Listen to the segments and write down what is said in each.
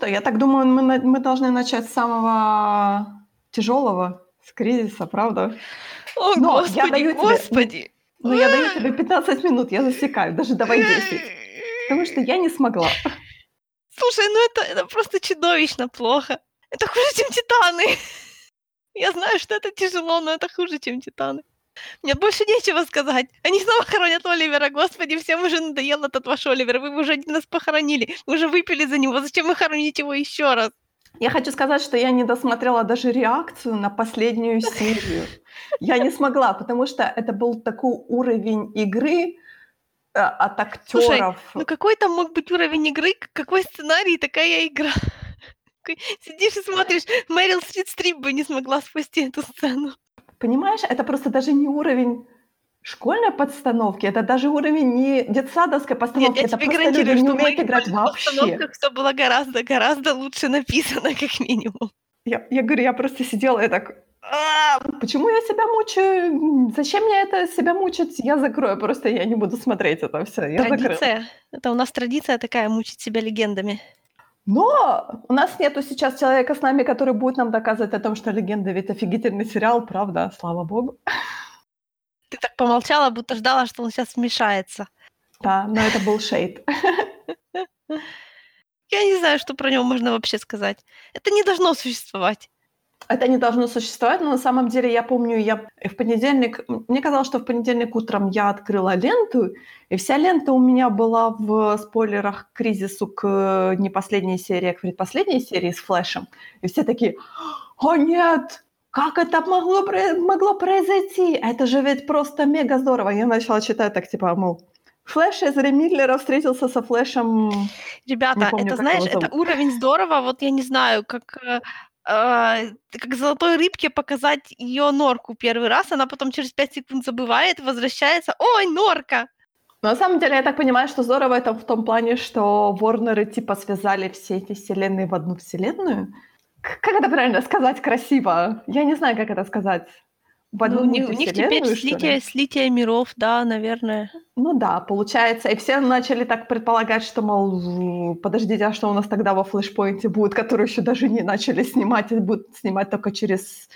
что, я так думаю, мы должны начать с самого тяжелого, с кризиса, правда? О, но Господи, я даю Господи! Ну, я даю тебе 15 минут, я засекаю, даже давай 10. Потому что я не смогла. Слушай, ну это просто чудовищно плохо. Это хуже, чем «Титаны». Я знаю, что это тяжело, но это хуже, чем «Титаны». Мне больше нечего сказать. Они снова хоронят Оливера. Господи, всем уже надоел этот ваш Оливер. Вы уже нас похоронили. Вы уже выпили за него. Зачем вы хороните его еще раз? Я хочу сказать, что я не досмотрела даже реакцию на последнюю серию. Я не смогла, потому что это был такой уровень игры от актеров. Слушай, ну какой там мог быть уровень игры? Какой сценарий, такая игра? Сидишь и смотришь. Мэрил Стрип бы не смогла спасти эту сцену. Понимаешь, это просто даже не уровень школьной подстановки, это даже уровень не детсадовской подстановки. Нет, я тебе гарантирую, что в моих подстановках все было гораздо лучше написано, как минимум. Я говорю, я просто сидела и так... Почему я себя мучаю? Зачем мне это себя мучить? Я закрою, просто я не буду смотреть это все. Традиция. Это у нас традиция такая, мучить себя легендами. Но у нас нету сейчас человека с нами, который будет нам доказывать о том, что «Легенда» ведь офигительный сериал, правда, слава богу. Ты так помолчала, будто ждала, что он сейчас вмешается. Да, но это был шейд. Я не знаю, что про него можно вообще сказать. Это не должно существовать. Это не должно существовать, но на самом деле я помню, мне казалось, что в понедельник утром я открыла ленту, и вся лента у меня была в спойлерах к кризису, к не последней серии, а к предпоследней серии с Флэшем. И все такие: «О нет, как это могло произойти? Это же ведь просто мега здорово!» Я начала читать так, типа, мол, Флэш из Рэй Миллера встретился со Флэшем... Ребята, не помню, это, знаешь, это уровень здорово, вот я не знаю, как золотой рыбке показать ее норку первый раз, она потом через 5 секунд забывает, возвращается: «Ой, норка!» Но на самом деле, я так понимаю, что здорово это в том плане, что Ворнеры типа связали все эти вселенные в одну вселенную. Как это правильно сказать красиво? Я не знаю, как это сказать. У них теперь слитие миров, да, наверное. Ну да, получается. И все начали так предполагать, что, мол, подождите, а что у нас тогда во Флэшпоинте будет, который еще даже не начали снимать, и будут снимать только через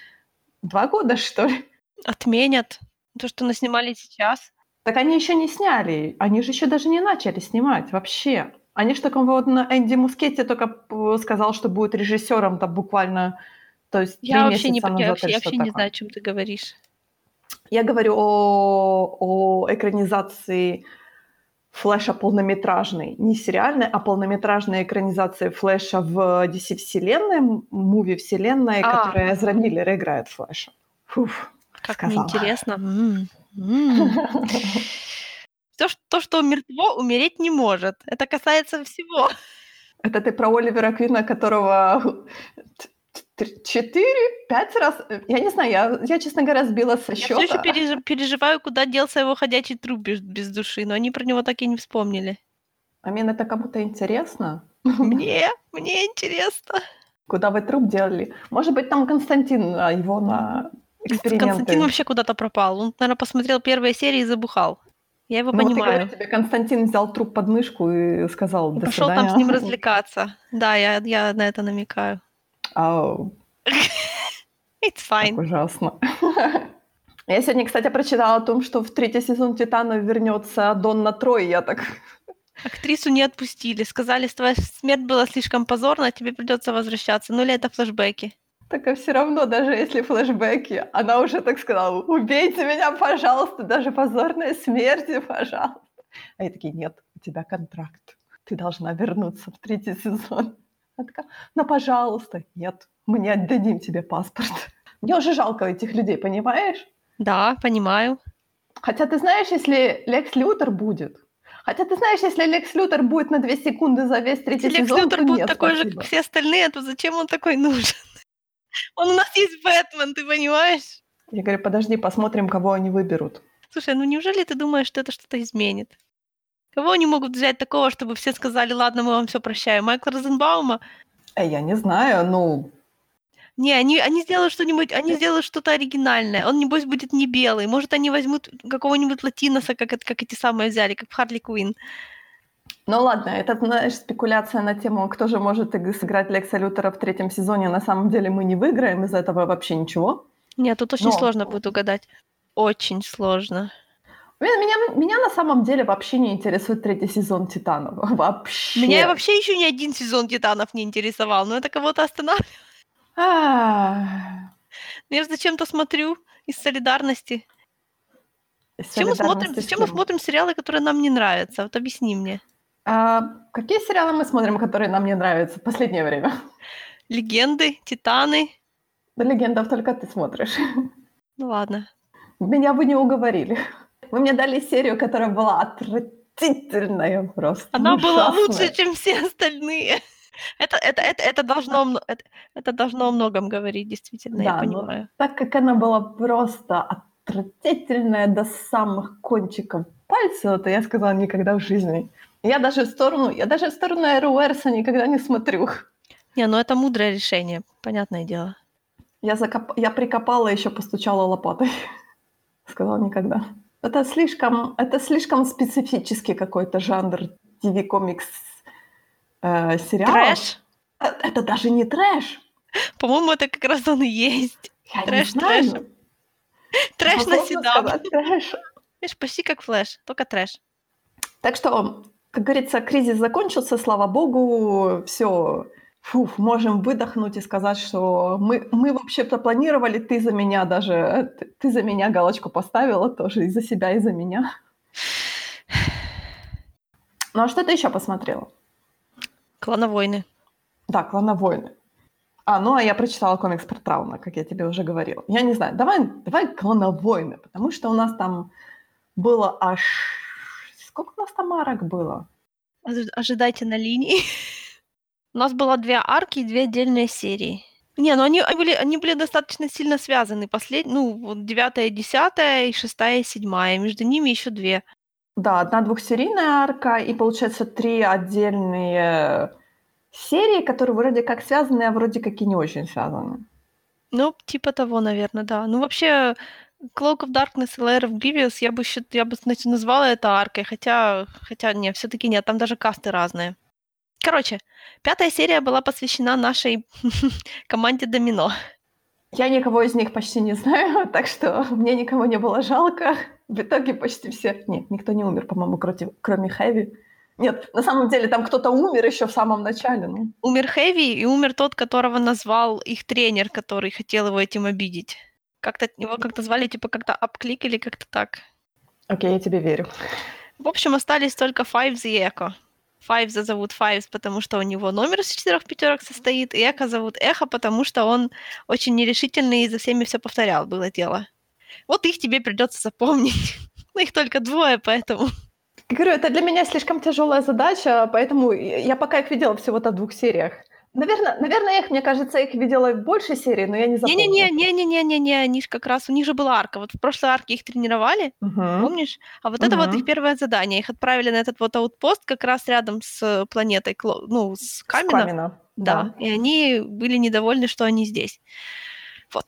2 года, что ли? Отменят то, что наснимали сейчас. Так они еще не сняли, они же еще даже не начали снимать вообще. Они же только вот на Энди Мускетти только сказал, что будет режиссером там буквально... То есть я вообще не знаю, о чем ты говоришь. Я говорю о экранизации Флэша полнометражной. Не сериальной, а полнометражной экранизации Флэша в DC-вселенной, муви-вселенной, которая Эзра Миллер играет Флэша. Фуф, как неинтересно. То, что мертво, умереть не может. Это касается всего. Это ты про Оливера Квинна, которого... 4-5 раз... Я не знаю, я, честно говоря, сбила со счета. Я все еще переживаю, куда делся его ходячий труп без души, но они про него так и не вспомнили. Амин, это кому-то интересно? Мне интересно. Куда вы труп делали? Может быть, там Константин его на эксперименты... Константин вообще куда-то пропал. Он, наверное, посмотрел первые серии и забухал. Я его понимаю. Вот ты говоришь, тебе Константин взял труп под мышку и сказал: «До свидания». Пошел там с ним развлекаться. Да, я на это намекаю. Oh. It's fine. Так ужасно. Я сегодня, кстати, прочитала о том, что в 3-й сезон «Титанов» вернется Донна Трой, я так... Актрису не отпустили, сказали, что твоя смерть была слишком позорна, тебе придется возвращаться. Ну или это флешбеки? Так и все равно, даже если флешбеки, она уже так сказала: «Убейте меня, пожалуйста, даже позорной смерти, пожалуйста». А я такие: «Нет, у тебя контракт, ты должна вернуться в 3-й сезон». Она такая: «Ну, пожалуйста». «Нет, мы не отдадим тебе паспорт». Мне уже жалко этих людей, понимаешь? Да, понимаю. Хотя ты знаешь, если Лекс Лютер будет... Хотя ты знаешь, если Лекс Лютер будет на 2 секунды за весь 3-й сезон, то нет, спасибо. Если Лекс Лютер будет такой же, как все остальные, то зачем он такой нужен? Он у нас есть Бэтмен, ты понимаешь? Я говорю: подожди, посмотрим, кого они выберут. Слушай, ну неужели ты думаешь, что это что-то изменит? Кого они могут взять такого, чтобы все сказали: «Ладно, мы вам все прощаем»? Майкла Розенбаума? Я не знаю, ну... Не, они сделают что-нибудь, они сделают что-то оригинальное. Он, небось, будет не белый. Может, они возьмут какого-нибудь латиноса, как эти самые взяли, как в Харли Квинн. Ну ладно, это, знаешь, спекуляция на тему, кто же может сыграть Лекса Лютера в третьем сезоне. На самом деле мы не выиграем из этого вообще ничего. Нет, тут очень сложно будет угадать. Очень сложно. Меня на самом деле вообще не интересует третий сезон «Титанов». Вообще. Меня вообще еще ни один сезон «Титанов» не интересовал. Но это кого-то останавливает. Я же зачем-то смотрю из солидарности. Зачем мы смотрим сериалы, которые нам не нравятся? Вот объясни мне. А какие сериалы мы смотрим, которые нам не нравятся в последнее время? «Легенды», «Титаны». Да «Легендов» только ты смотришь. Ну ладно. Меня вы не уговорили. Вы мне дали серию, которая была отвратительная просто. Она ужасная. Была лучше, чем все остальные. Это должно о многом говорить, действительно, да, я понимаю. Но так как она была просто отвратительная до самых кончиков пальцев, то я сказала никогда в жизни. Я даже в сторону Arrowverse никогда не смотрю. Не, ну это мудрое решение, понятное дело. Я прикопала, еще постучала лопатой. Сказала никогда. Это слишком специфический какой-то жанр TV-комикс сериалов. Трэш? Это даже не трэш. По-моему, это как раз он и есть. Трэш. Трэш на седан. Видишь, почти как Флэш, только трэш. Так что, как говорится, кризис закончился, слава богу, все. Фух, можем выдохнуть и сказать, что мы вообще-то планировали, ты за меня галочку поставила тоже, и за себя, и за меня. Ну а что ты еще посмотрела? «Клановойны». Да, «Клановойны». Ну а я прочитала комикс про Трауна, как я тебе уже говорила. Я не знаю, давай «Клановойны», потому что у нас там было аж... Сколько у нас там арок было? Ожидайте на линии. У нас было 2 арки и 2 отдельные серии. Не, ну они были достаточно сильно связаны. Ну, 9-я, 10-я и 6-я и 7-я. Между ними еще 2. Да, 1 двухсерийная арка и, получается, 3 отдельные серии, которые вроде как связаны, а вроде как и не очень связаны. Ну, типа того, наверное, да. Ну, вообще, Cloak of Darkness и Lair of Grievous я бы назвала это аркой, хотя нет, все-таки нет, там даже касты разные. Короче, 5-я серия была посвящена нашей команде «Домино». Я никого из них почти не знаю, так что мне никого не было жалко. В итоге почти все... Нет, никто не умер, по-моему, кроме Хэви. Нет, на самом деле там кто-то умер еще в самом начале. Ну. Умер Хэви и умер тот, которого назвал их тренер, который хотел его этим обидеть. Его как-то звали, типа как-то Апклик или как-то так. Окей, я тебе верю. В общем, остались только Fives и Эко. Файвза зовут Fives, потому что у него номер из 4 пятерок состоит, и Эхо зовут Эхо, потому что он очень нерешительный и за всеми все повторял, было дело. Вот их тебе придется запомнить. Но их только 2, поэтому... Я говорю, это для меня слишком тяжелая задача, поэтому я пока их видела всего-то в 2 сериях. Наверное, их, мне кажется, их видела в большей серии, но я не запомнила. Не-не-не, они же как раз, у них же была арка. Вот в прошлой арке их тренировали, помнишь? А вот это вот их первое задание. Их отправили на этот вот аутпост как раз рядом с планетой, ну, с Камином. С Камина, да. И они были недовольны, что они здесь. Вот.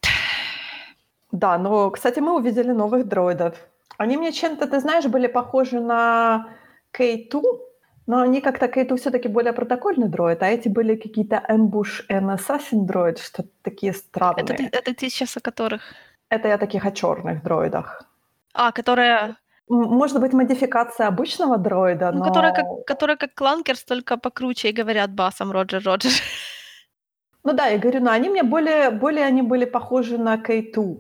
Да, ну, кстати, мы увидели новых дроидов. Они мне чем-то, ты знаешь, были похожи на K2, но они как-то K2 все-таки более протокольный дроид, а эти были какие-то ambush and assassin дроид, что-то такие странные. Это ты сейчас о которых? Это я таких о черных дроидах. Которые... Может быть, модификация обычного дроида, но... Которые как кланкерс, только покруче, и говорят басом Роджер. Ну да, я говорю, но они мне более они были похожи на K2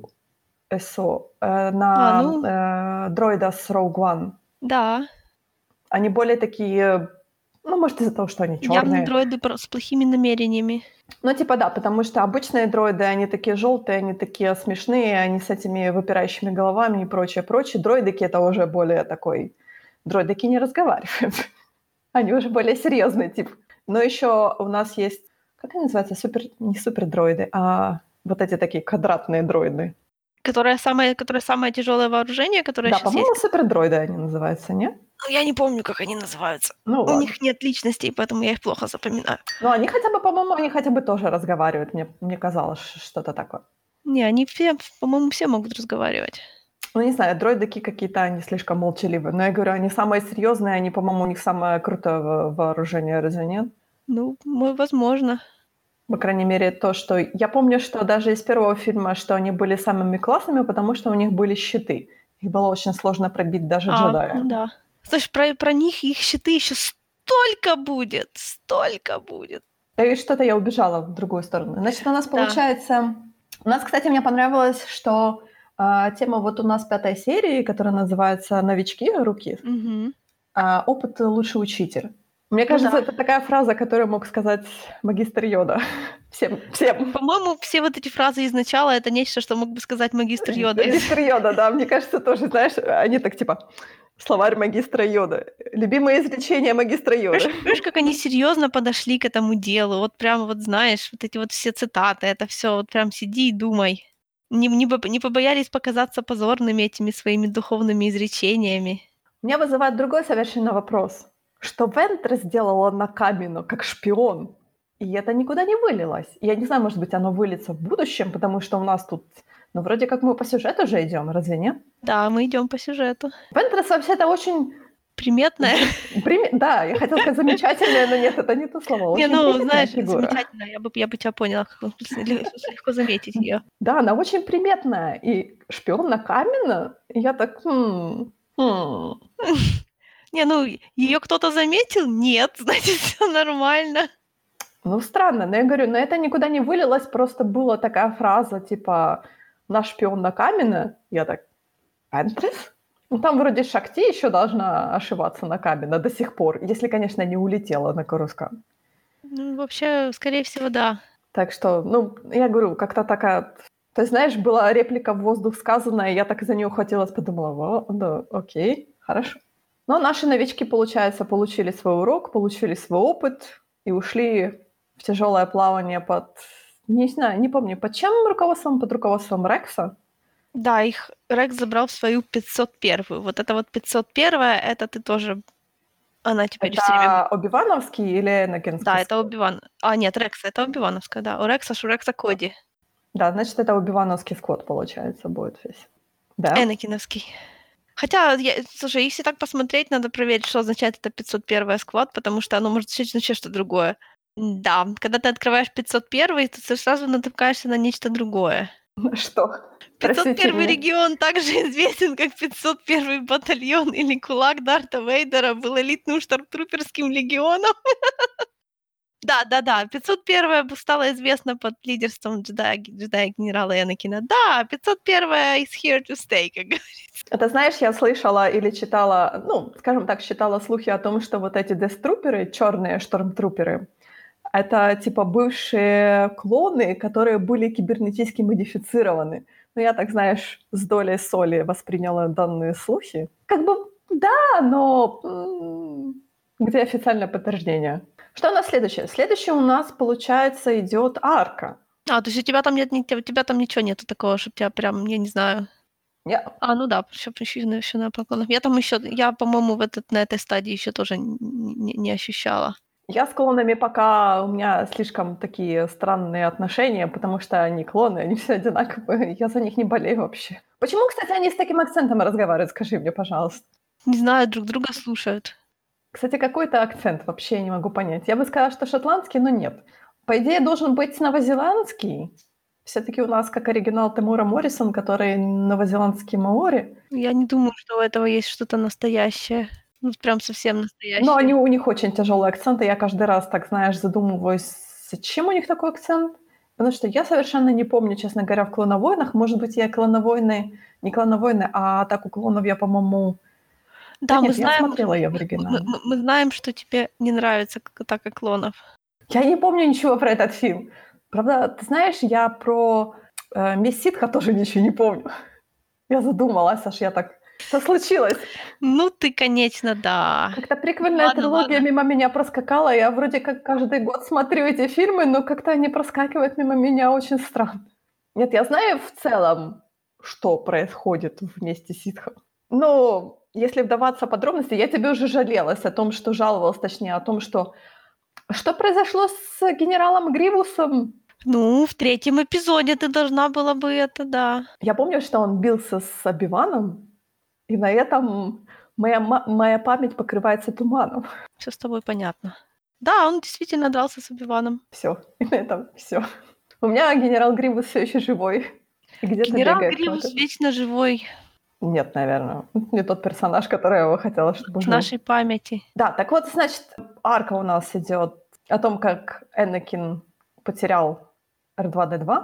SO, дроида с Rogue One. Да. Они более такие, ну, может, из-за того, что они чёрные. Явно дроиды с плохими намерениями. Ну, типа, да, потому что обычные дроиды, они такие жёлтые, они такие смешные, они с этими выпирающими головами и прочее. Дроидыки — это уже более такой... Дроидыки не разговаривают. Они уже более серьёзный тип. Но ещё у нас есть... Как они называются? Не супердроиды, а вот эти такие квадратные дроиды. Которые самое тяжёлое вооружение, которое сейчас есть. Да, по-моему, супердроиды они называются, нет? Ну, я не помню, как они называются. Ну, у них нет личностей, поэтому я их плохо запоминаю. Ну, они хотя бы, по-моему, тоже разговаривают. Мне казалось, что-то такое. Не, они все, по-моему, все могут разговаривать. Ну, не знаю, дроидики какие-то, они слишком молчаливы. Но я говорю, они самые серьезные, они, по-моему, у них самое крутое вооружение, разве нет? Ну, возможно. По крайней мере, то, что... Я помню, что даже из первого фильма, что они были самыми классными, потому что у них были щиты. Их было очень сложно пробить даже джедая. Ну да. Слушай, про них, их щиты еще столько будет, столько будет. Да и что-то я убежала в другую сторону. Значит, у нас получается... У нас, кстати, мне понравилось, что тема вот у нас 5 серии, которая называется «Новички руки», угу. Опыт лучший учитель. Мне кажется, это такая фраза, которую мог сказать магистр Йода. Всем. По-моему, все вот эти фразы из начала, это нечто, что мог бы сказать магистр Йода. Магистр Йода, да, мне кажется, тоже, знаешь, они так типа... Словарь магистра Йода. Любимое изречение магистра Йода. Видишь, как они серьезно подошли к этому делу. Вот прям вот, знаешь, вот эти вот все цитаты, это все вот прям сиди и думай. Не побоялись показаться позорными этими своими духовными изречениями. Меня вызывает другой совершенно вопрос. Что Вентер сделала Накамино как шпион? И это никуда не вылилось. Я не знаю, может быть, оно выльется в будущем, потому что у нас тут... Ну, вроде как мы по сюжету уже идём, разве нет? Да, мы идём по сюжету. Вентресс вообще-то очень... Приметная. Да, я хотела сказать замечательная, но нет, это не то слово. Не, ну, знаешь, фигура. Замечательная, я бы тебя поняла, как легко заметить её. Да, она очень приметная, и шпион Накамино, и я так... Не, ну, её кто-то заметил? Нет, значит, всё нормально. Ну, странно, но я говорю, но это никуда не вылилось, просто была такая фраза, типа... Наш шпион Накамино, я так, Энтрис? Ну, там вроде Шакти еще должна ошиваться Накамино до сих пор, если, конечно, не улетела на Корускан. Ну, вообще, скорее всего, да. Так что, ну, я говорю, как-то такая... То есть, знаешь, была реплика в воздух сказанная, я так за нее ухватилась, подумала, да, окей, хорошо. Но наши новички, получается, получили свой урок, получили свой опыт и ушли в тяжелое плавание под... Не знаю, не помню, под чем руководством? Под руководством Рекса? Да, их Рекс забрал в свою 501-ю. Вот это вот 501-я, это ты тоже... Она теперь это все время... Оби-Вановский или Энакинский? Да, это Оби-Ван... А, нет, Рекса, это Оби-Вановская, да. У Рекса Коди. Да, значит, это Оби-Вановский скот, получается, будет весь. Да. Энакиновский. Хотя, слушай, если так посмотреть, надо проверить, что означает это 501-я сквад, потому что оно может означать что-то другое. Да, когда ты открываешь 501-й, ты сразу натыкаешься на нечто другое. Что? 501-й регион также известен как 501-й батальон или кулак Дарта Вейдера был элитным штормтруперским легионом. Да, 501-я стала известна под лидерством джедая-генерала Энакина. Да, 501-я is here to stay, как говорится. Это, знаешь, я слышала или читала, ну, скажем так, читала слухи о том, что вот эти деструперы, черные штормтруперы, это, типа, бывшие клоны, которые были кибернетически модифицированы. Но я, так знаешь, с долей соли восприняла данные слухи. Как бы, да, но... Где официальное подтверждение? Что у нас следующее? Следующее у нас, получается, идет арка. А, то есть у тебя там ничего нету такого, чтобы тебя прям, я не знаю... Yeah. А, ну да, еще на поклонах. Я там еще, по-моему, на этой стадии еще тоже не ощущала. Я с клонами пока у меня слишком такие странные отношения, потому что они клоны, они все одинаковые, я за них не болею вообще. Почему, кстати, они с таким акцентом разговаривают, скажи мне, пожалуйста? Не знаю, друг друга слушают. Кстати, какой-то акцент вообще не могу понять. Я бы сказала, что шотландский, но нет. По идее, должен быть новозеландский. Все-таки у нас как оригинал Тэмура Моррисон, который новозеландский маори. Я не думаю, что у этого есть что-то настоящее. Ну, прям совсем настоящий. Но у них очень тяжелый акцент, и я каждый раз, так знаешь, задумываюсь, зачем у них такой акцент? Потому что я совершенно не помню, честно говоря, в «Клоновойнах». Может быть, я «Клоновойны», не «Клоновойны», а «Атаку клонов» я, по-моему... Да, мы знаем, я смотрела её в оригинале. Мы знаем, что тебе не нравится «Атака клонов». Я не помню ничего про этот фильм. Правда, ты знаешь, я про «Мисс Ситха» тоже ничего не помню. Я задумалась, аж я так... Что случилось? Ну ты, конечно, да. Как-то приквельная трилогия мимо меня проскакала. Я вроде как каждый год смотрю эти фильмы, но как-то они проскакивают мимо меня очень странно. Нет, я знаю в целом, что происходит вместе с Ситхом. Но если вдаваться в подробности, я тебе уже жаловалась, точнее, о том, что произошло с генералом Гривусом. Ну, в третьем эпизоде ты должна была бы это, да. Я помню, что он бился с Оби-Ваном, и на этом моя память покрывается туманом. Всё с тобой понятно. Да, он действительно дрался с Оби-Ваном. Всё, на этом всё. У меня генерал Гривус всё ещё живой. Генерал Гривус вечно живой. Нет, наверное. Не тот персонаж, который я его хотела, чтобы... В нашей памяти. Да, так вот, значит, арка у нас идёт о том, как Энакин потерял R2-D2.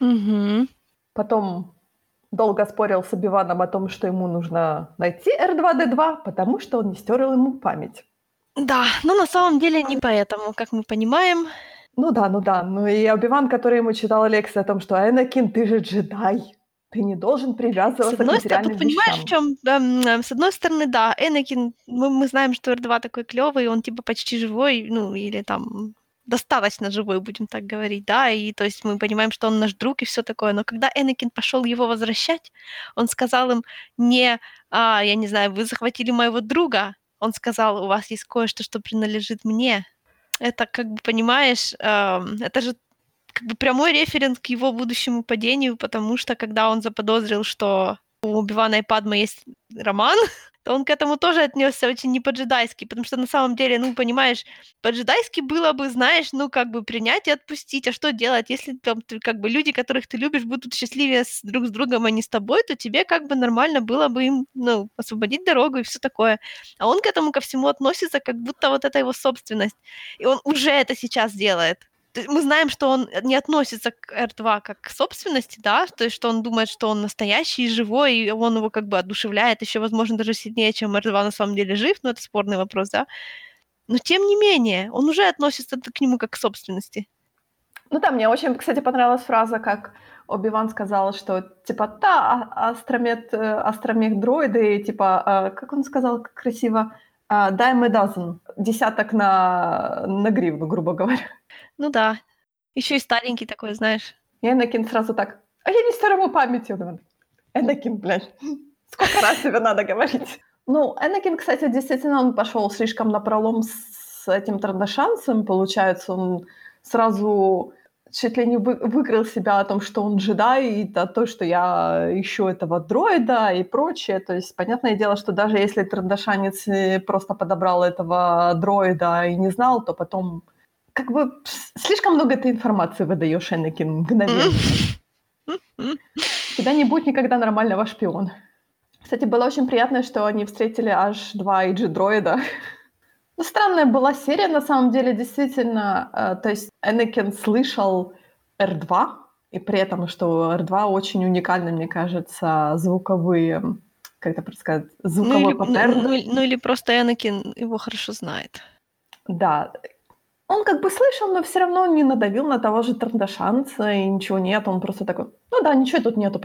Угу. Потом долго спорил с Оби-Ваном о том, что ему нужно найти R2-D2, потому что он не стёрл ему память. Да, но на самом деле не поэтому, как мы понимаем. Ну да. Ну и Оби-Ван, который ему читал лекции о том, что «Энакин, ты же джедай». Ты не должен привязываться к материальным вещам. Ты понимаешь, в чём? С одной стороны, да, Энакин, мы знаем, что R2 такой клёвый, он типа почти живой, ну или там достаточно живой, будем так говорить, да, и то есть мы понимаем, что он наш друг и всё такое, но когда Энакин пошёл его возвращать, он сказал им не, я не знаю, вы захватили моего друга, он сказал, у вас есть кое-что, что принадлежит мне. Это как бы, понимаешь, это же как бы прямой референс к его будущему падению, потому что когда он заподозрил, что у Оби-Вана и Падмы есть роман, то он к этому тоже отнёсся очень не по-джедайски, потому что на самом деле, ну, понимаешь, по-джедайски было бы, знаешь, ну, как бы принять и отпустить, а что делать, если там как бы люди, которых ты любишь, будут счастливее друг с другом, а не с тобой, то тебе как бы нормально было бы им, ну, освободить дорогу и всё такое. А он к этому ко всему относится, как будто вот это его собственность, и он уже это сейчас делает. Мы знаем, что он не относится к R2 как к собственности, да, то есть что он думает, что он настоящий и живой, и он его как бы одушевляет, ещё, возможно, даже сильнее, чем R2 на самом деле жив, но это спорный вопрос, да. Но тем не менее, он уже относится к нему как к собственности. Ну да, мне очень, кстати, понравилась фраза, как Оби-Ван сказал, что типа «та, астромех-дроиды», и типа, как он сказал красиво, «dime a dozen», десяток на гривну, грубо говоря. Ну да. Ещё и старенький такой, знаешь. И Энакин сразу так, а я не старому памяти. Энакин, блядь, сколько раз тебе надо говорить? Ну, Энакин, кстати, действительно, он пошёл слишком напролом с этим траношанцем, получается. Он сразу чуть ли не выкрыл себя о том, что он джедай, и то, что я ищу этого дроида и прочее. То есть, понятное дело, что даже если трандашанец просто подобрал этого дроида и не знал, то потом... Как бы слишком много ты информации выдаёшь, Энакин, мгновенно. Тебя не будет никогда нормального шпиона. Кстати, было очень приятно, что они встретили аж 2 IG-дроида. Ну, странная была серия, на самом деле, действительно. То есть Энакин слышал R2, и при этом, что R2 очень уникальны, мне кажется, звуковые... Как это сказать? Звуковой паттерн. Ну или просто Энакин его хорошо знает. Да, он как бы слышал, но всё равно не надавил на того же Трандашанца, и ничего нет, он просто такой, ну да, ничего тут нету,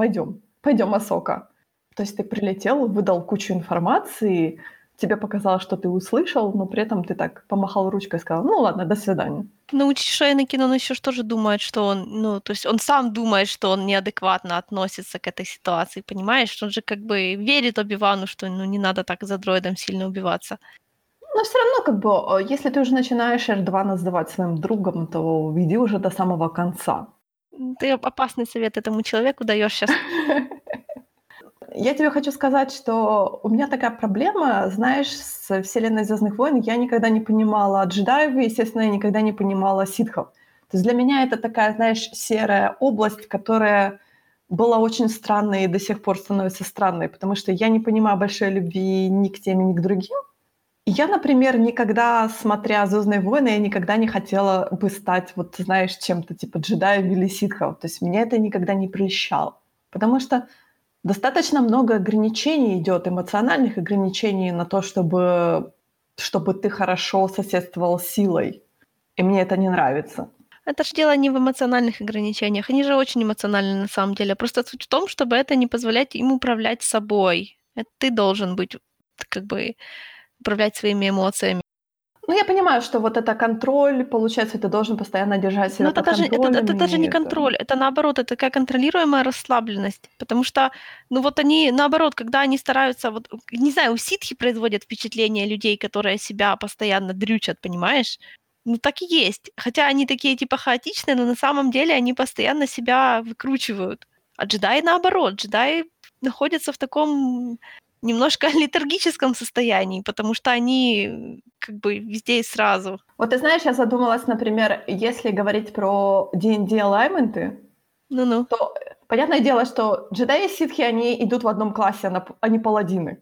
пойдём, Асока. То есть ты прилетел, выдал кучу информации, тебе показалось, что ты услышал, но при этом ты так помахал ручкой и сказал, ну ладно, до свидания. Научишь Энакина, он ещё тоже думает, что он, ну, то есть он сам думает, что он неадекватно относится к этой ситуации, понимаешь? Он же как бы верит Оби-Вану, что ну, не надо так за дроидом сильно убиваться. Но всё равно, как бы, если ты уже начинаешь R2 называть своим другом, то веди уже до самого конца. Ты опасный совет этому человеку даёшь сейчас. Я тебе хочу сказать, что у меня такая проблема, знаешь, с вселенной «Звёздных войн». Я никогда не понимала джедаев, и, естественно, я никогда не понимала ситхов. То есть для меня это такая, знаешь, серая область, которая была очень странной и до сих пор становится странной, потому что я не понимаю большой любви ни к тем, ни к другим. Я, например, никогда, смотря «Звёздные войны», я никогда не хотела бы стать, вот, знаешь, чем-то типа джедаев или ситхов. То есть меня это никогда не прельщало. Потому что достаточно много ограничений идёт, эмоциональных ограничений на то, чтобы ты хорошо соседствовал с силой. И мне это не нравится. Это же дело не в эмоциональных ограничениях. Они же очень эмоциональны на самом деле. Просто суть в том, чтобы это не позволять им управлять собой. Это ты должен быть как бы... управлять своими эмоциями. Ну, я понимаю, что вот это контроль, получается, ты должен постоянно держать себя под контролем. Но это даже не контроль, это наоборот, это такая контролируемая расслабленность, потому что, ну, вот они, наоборот, когда они стараются, вот, не знаю, у ситхи производят впечатление людей, которые себя постоянно дрючат, понимаешь? Ну, так и есть. Хотя они такие, типа, хаотичные, но на самом деле они постоянно себя выкручивают. А джедаи наоборот. Джедаи находятся в таком немножко летаргическом состоянии, потому что они как бы везде и сразу. Вот ты знаешь, я задумалась, например, если говорить про D&D алайменты, то понятное дело, что джедаи и ситхи, они идут в одном классе, они паладины.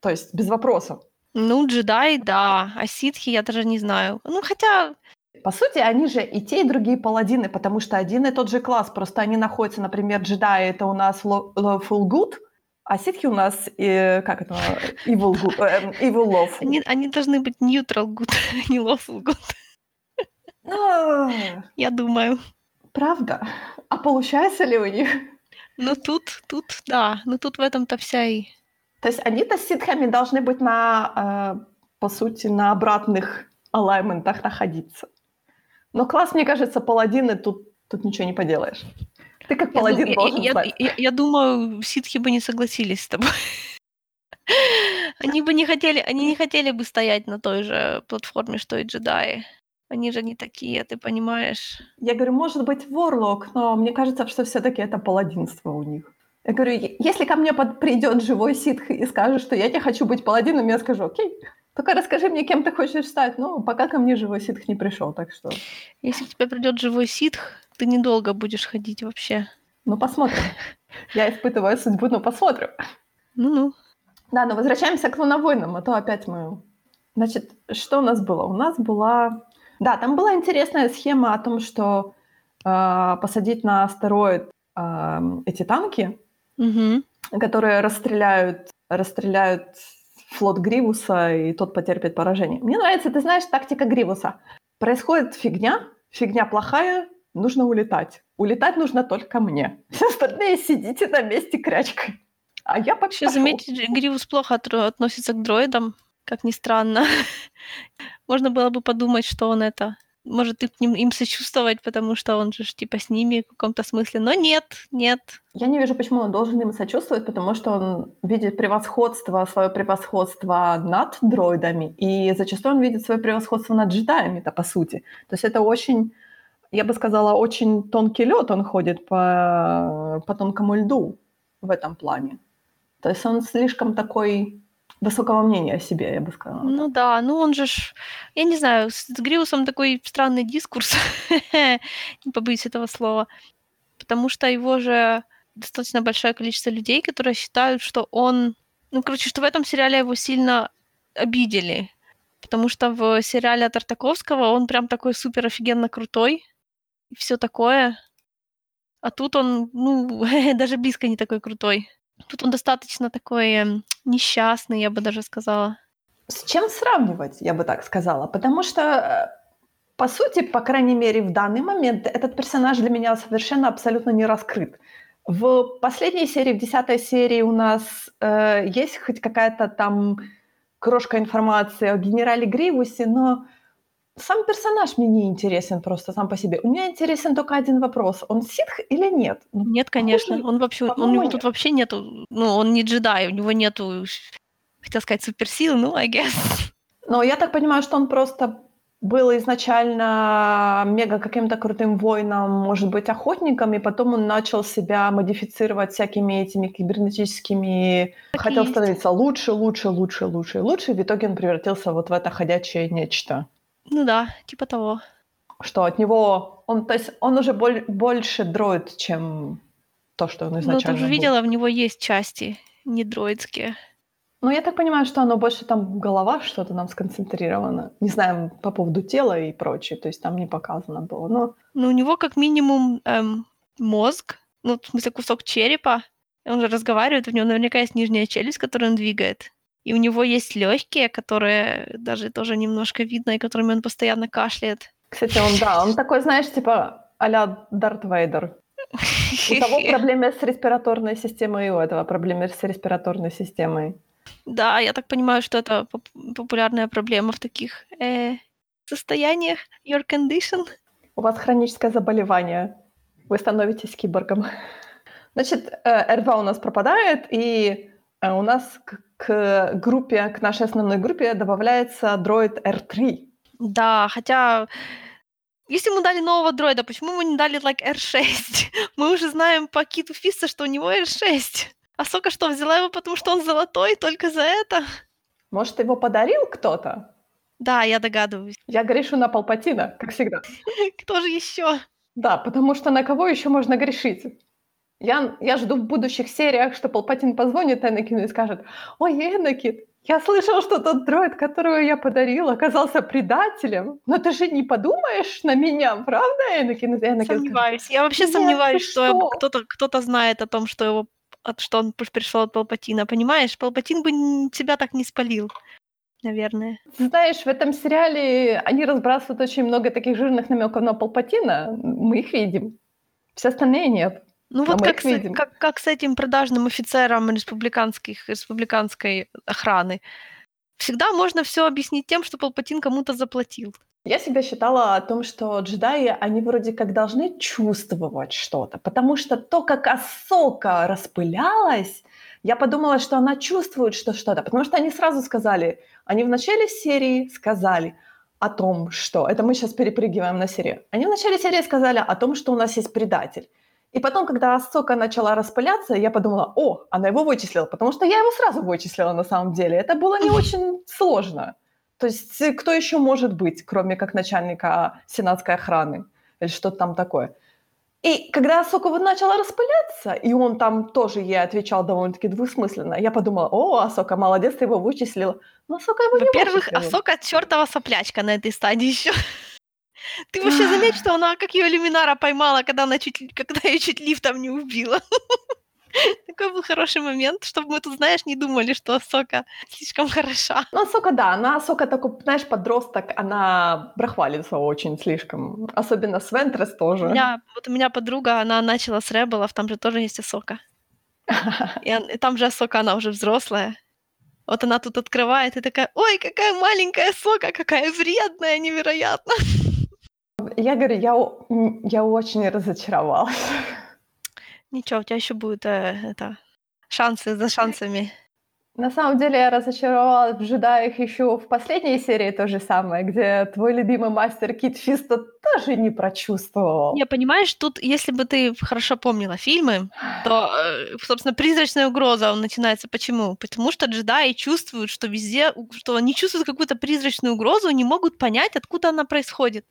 То есть без вопросов. Ну, джедаи, да, а ситхи я даже не знаю. Ну, хотя... По сути, они же и те, и другие паладины, потому что один и тот же класс, просто они находятся, например, джедаи — это у нас lawful good, а ситхи у нас, как это, evil good, evil lawful. Они должны быть neutral good, не lawful good. Но... Я думаю. Правда? А получается ли у них? Ну, тут, да. Ну, тут в этом-то вся и... То есть они-то с ситхами должны быть по сути, на обратных алайментах находиться. Но класс, мне кажется, паладины, тут ничего не поделаешь. Ты как паладин должен знать. Я думаю, ситхи бы не согласились с тобой. Они не хотели бы стоять на той же платформе, что и джедаи. Они же не такие, ты понимаешь. Я говорю, может быть, ворлок, но мне кажется, что всё-таки это паладинство у них. Я говорю, если ко мне придёт живой ситх и скажет, что я не хочу быть паладином, я скажу, окей, только расскажи мне, кем ты хочешь стать. Ну, пока ко мне живой ситх не пришёл, так что... Если к тебе придёт живой ситх, ты недолго будешь ходить вообще. Ну, посмотрим. Я испытываю судьбу, но посмотрим. Ну-ну. Да, но возвращаемся к клоновойнам, а то опять мы... Значит, что у нас было? У нас была... Да, там была интересная схема о том, что посадить на астероид эти танки... Угу. Которые расстреляют флот Гривуса, и тот потерпит поражение. Мне нравится, ты знаешь, тактика Гривуса. Происходит фигня плохая, нужно улетать. Улетать нужно только мне. Все остальные сидите на месте крячкой. А я вообще пошёл. Заметить, Гривус плохо относится к дроидам, как ни странно. Можно было бы подумать, что он это... Может, им сочувствовать, потому что он же типа с ними в каком-то смысле. Но нет. Я не вижу, почему он должен им сочувствовать, потому что он видит своё превосходство над дроидами, и зачастую он видит своё превосходство над джедаями-то, по сути. То есть это очень, я бы сказала, очень тонкий лёд, он ходит по тонкому льду в этом плане. То есть он слишком такой... высокого мнения о себе, я бы сказала. Ну да, ну он же ж... Я не знаю, с Гривусом такой странный дискурс, не побоюсь этого слова, потому что его же достаточно большое количество людей, которые считают, что он... Ну, короче, что в этом сериале его сильно обидели, потому что в сериале от Артаковского он прям такой супер офигенно крутой и всё такое, а тут он, ну, даже близко не такой крутой. Тут он достаточно такой несчастный, я бы даже сказала. С чем сравнивать, я бы так сказала? Потому что, по сути, по крайней мере, в данный момент этот персонаж для меня совершенно абсолютно не раскрыт. В последней серии, в 10 серии у нас есть хоть какая-то там крошка информации о генерале Гривусе, но сам персонаж мне не интересен просто сам по себе. У меня интересен только один вопрос. Он ситх или нет? Нет, конечно. Он вообще, у него тут вообще нету... Ну, он не джедай, у него нету, хотел сказать, суперсил, ну, I guess. Но я так понимаю, что он просто был изначально мега каким-то крутым воином, может быть, охотником, и потом он начал себя модифицировать всякими этими кибернетическими... Так хотел есть. Становиться лучше. В итоге он превратился вот в это ходячее нечто. Ну да, типа того. Что от него... То есть он уже больше дроид, чем то, что он изначально был. Ну, ты же видела, в него есть части не дроидские. Ну, я так понимаю, что оно больше там голова что-то там сконцентрировано. Не знаю, по поводу тела и прочее. То есть там не показано было. Но... Ну, у него как минимум мозг. Ну, в смысле, кусок черепа. Он же разговаривает, у него наверняка есть нижняя челюсть, которую он двигает. И у него есть лёгкие, которые даже тоже немножко видно, и которыми он постоянно кашляет. Кстати, он такой, знаешь, типа а-ля Дарт Вейдер. У того проблемы с респираторной системой, и у этого проблемы с респираторной системой. Да, я так понимаю, что это популярная проблема в таких состояниях. Your condition. У вас хроническое заболевание. Вы становитесь киборгом. Значит, R2 у нас пропадает, и у нас... к нашей основной группе добавляется дроид R3. Да, хотя... Если мы дали нового дроида, почему мы не дали, R6? Мы уже знаем по Киту Фиста, что у него R6. А Сока что, взяла его, потому что он золотой, только за это? Может, его подарил кто-то? Да, я догадываюсь. Я грешу на Палпатина, как всегда. Кто же еще? Да, потому что на кого еще можно грешить? Я жду в будущих сериях, что Палпатин позвонит Энакину и скажет: «Ой, Энакин, я слышал, что тот дроид, которого я подарил, оказался предателем. Но ты же не подумаешь на меня, правда, Энакин?» Сомневаюсь. Я вообще сомневаюсь, что кто-то знает о том, что он пришел от Палпатина. Понимаешь, Палпатин бы тебя так не спалил, наверное. Знаешь, в этом сериале они разбрасывают очень много таких жирных намеков на Палпатина. Мы их видим. Все остальные нет. Ну вот как с этим продажным офицером республиканской охраны. Всегда можно всё объяснить тем, что Палпатин кому-то заплатил. Я всегда считала о том, что джедаи, они вроде как должны чувствовать что-то, потому что то, как Асока распылялась, я подумала, что она чувствует что-то, потому что они сразу сказали, они в начале серии сказали о том, что... Это мы сейчас перепрыгиваем на серию. Они в начале серии сказали о том, что у нас есть предатель. И потом, когда Асока начала распыляться, я подумала: о, она его вычислила, потому что я его сразу вычислила на самом деле. Это было не очень сложно. То есть кто еще может быть, кроме как начальника сенатской охраны или что-то там такое. И когда Асока начала распыляться, и он там тоже ей отвечал довольно-таки двусмысленно, я подумала: о, Асока, молодец, ты его вычислила. Но Асока его не вычислила. Во-первых, Асока чертова соплячка на этой стадии еще. Ты вообще заметь, что она как её Люминара поймала, когда её чуть лифтом не убила. Такой был хороший момент, чтобы мы тут, знаешь, не думали, что Асока слишком хороша. Ну, Асока, да, она Асока такой, знаешь, подросток, она брахвалится очень слишком. Особенно с Вентрес тоже. Вот у меня подруга, она начала с Ребелов, там же тоже есть Асока. И там же Асока, она уже взрослая. Вот она тут открывает и такая: ой, какая маленькая Асока, какая вредная, невероятно. Я говорю, я очень разочаровалась. Ничего, у тебя еще будут шансы за шансами. На самом деле я разочаровалась в джедаях еще в последней серии, то же самое, где твой любимый мастер Кит Фиста тоже не прочувствовал. Не, понимаешь, тут, если бы ты хорошо помнила фильмы, то, собственно, «Призрачная угроза» он начинается почему? Потому что джедаи чувствуют, что везде, что они чувствуют какую-то призрачную угрозу и не могут понять, откуда она происходит.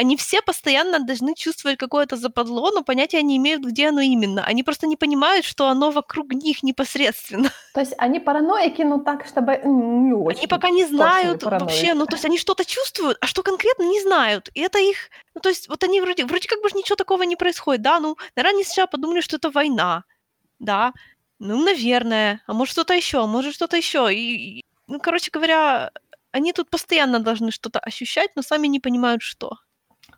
Они все постоянно должны чувствовать какое-то западло, но понятия не имеют, где оно именно. Они просто не понимают, что оно вокруг них непосредственно. То есть они параноики, но так, чтобы... Они пока не знают вообще, ну то есть они что-то чувствуют, а что конкретно не знают. И это их... Ну то есть вот они вроде как бы ничего такого не происходит, да? Ну, наверное, они сначала подумали, что это война, да? Ну, наверное. А может что-то еще, может что-то еще. И, ну, короче говоря, они тут постоянно должны что-то ощущать, но сами не понимают, что...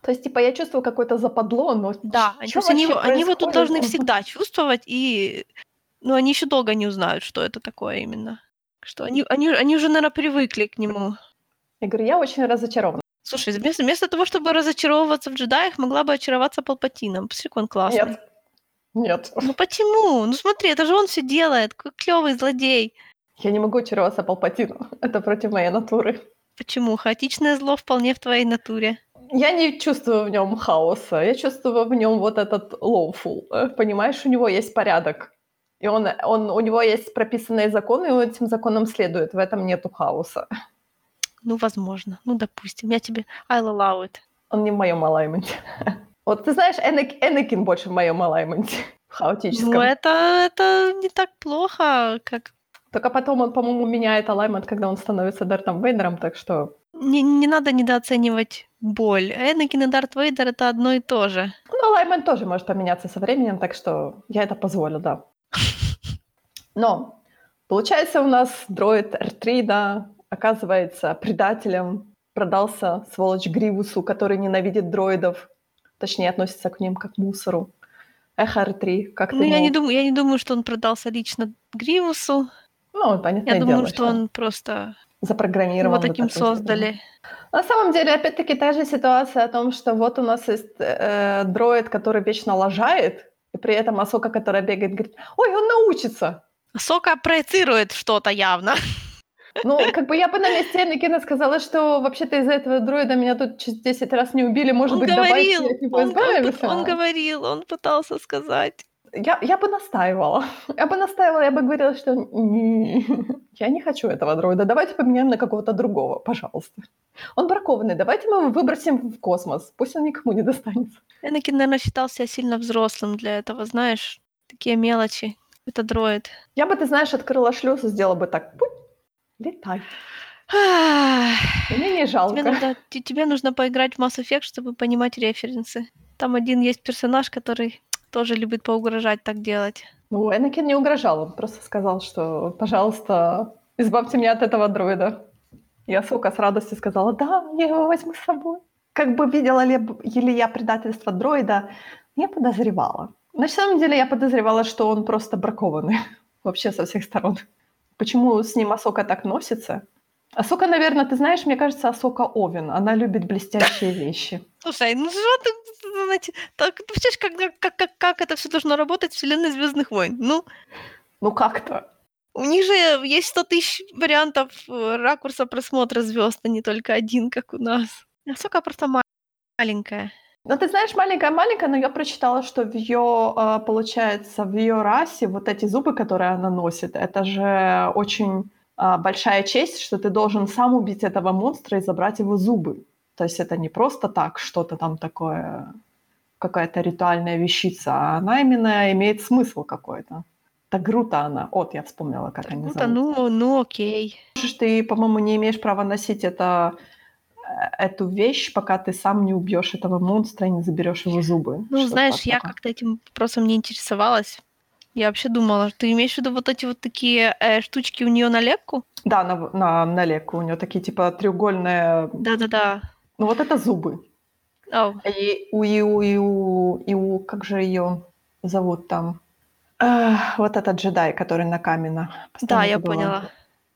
То есть, типа, я чувствую какое-то западло, но... Да, они вот тут должны всегда чувствовать, и... Ну, они еще долго не узнают, что это такое именно. Что они уже, наверное, привыкли к нему. Я говорю, я очень разочарована. Слушай, вместо того, чтобы разочаровываться в джедаях, могла бы очароваться Палпатином. Посмотри, он классный. Нет. Ну почему? Ну смотри, это же он все делает. Какой клёвый злодей. Я не могу очароваться Палпатином. Это против моей натуры. Почему? Хаотичное зло вполне в твоей натуре. Я не чувствую в нём хаоса, я чувствую в нём вот этот lawful, понимаешь, у него есть порядок, и у него есть прописанные законы, и он этим законам следует, в этом нету хаоса. Ну, возможно, ну, допустим, я тебе I'll allow it. Он не в моём alignment. Вот, ты знаешь, Энакин больше в моём alignment, хаотическом. Ну, это не так плохо, как... Только потом он, по-моему, меняет alignment, когда он становится Дартом Вейдером, так что... Не надо недооценивать боль. Энакин и Дарт Вейдер — это одно и то же. Ну, alignment тоже может поменяться со временем, так что я это позволю, да. Но, получается, у нас дроид R3, да, оказывается предателем, продался сволочь Гривусу, который ненавидит дроидов, точнее, относится к ним как к мусору. Эх, R3, как ты... Ну, я не думаю, что он продался лично Гривусу. Ну, понятное дело. Я думаю, что он просто... запрограммирован. Его таким создали. На самом деле, опять-таки, та же ситуация о том, что вот у нас есть дроид, который вечно лажает, и при этом Асока, которая бегает, говорит: ой, он научится. Асока проецирует что-то явно. Ну, как бы я бы на месте Энакина сказала, что вообще-то из-за этого дроида меня тут 10 раз не убили, может он быть, говорил, давайте я избавимся. Он говорил, он пытался сказать. Я бы настаивала, я бы говорила, что я не хочу этого дроида, давайте поменяем на какого-то другого, пожалуйста. Он бракованный, давайте мы его выбросим в космос, пусть он никому не достанется. Энакин, наверное, считал себя сильно взрослым для этого, знаешь, такие мелочи. Это дроид. Я бы, ты знаешь, открыла шлюз и сделала бы так, путь, летай. Мне не жалко. Тебе нужно поиграть в Mass Effect, чтобы понимать референсы. Там один есть персонаж, который... тоже любит поугрожать так делать. Ну, Энакин не угрожал, он просто сказал, что, пожалуйста, избавьте меня от этого дроида. Я, сука, с радостью сказала, да, я его возьму с собой. Как бы видела ли я предательство дроида, я подозревала. На самом деле я подозревала, что он просто бракованный вообще со всех сторон. Почему с ним Асока так носится? Асока, наверное, ты знаешь, мне кажется, Асока Овен. Она любит блестящие вещи. Слушай, ну что ты... Так, представляешь, как это все должно работать в вселенной Звездных войн? Ну как-то. У них же есть 100 000 вариантов ракурса просмотра звезд, а не только один, как у нас. Насколько просто маленькая. Ну, ты знаешь, маленькая, но я прочитала, что в ее, получается, в ее расе вот эти зубы, которые она носит, это же очень большая честь, что ты должен сам убить этого монстра и забрать его зубы. То есть это не просто так, что-то там такое, какая-то ритуальная вещица, а она именно имеет смысл какой-то. Так Грута она. Вот, я вспомнила, как так они зовут. Ну окей. Ты, по-моему, не имеешь права носить эту вещь, пока ты сам не убьёшь этого монстра и не заберёшь его зубы. Ну, знаешь, я как-то этим вопросом не интересовалась. Я вообще думала, что ты имеешь в виду вот эти вот такие штучки у неё на лепку? Да, на лепку. У неё такие типа треугольные... Да-да-да. Ну вот это зубы. Oh. И у как же её зовут там? Вот этот джедай, который на каменах. Да, я поняла.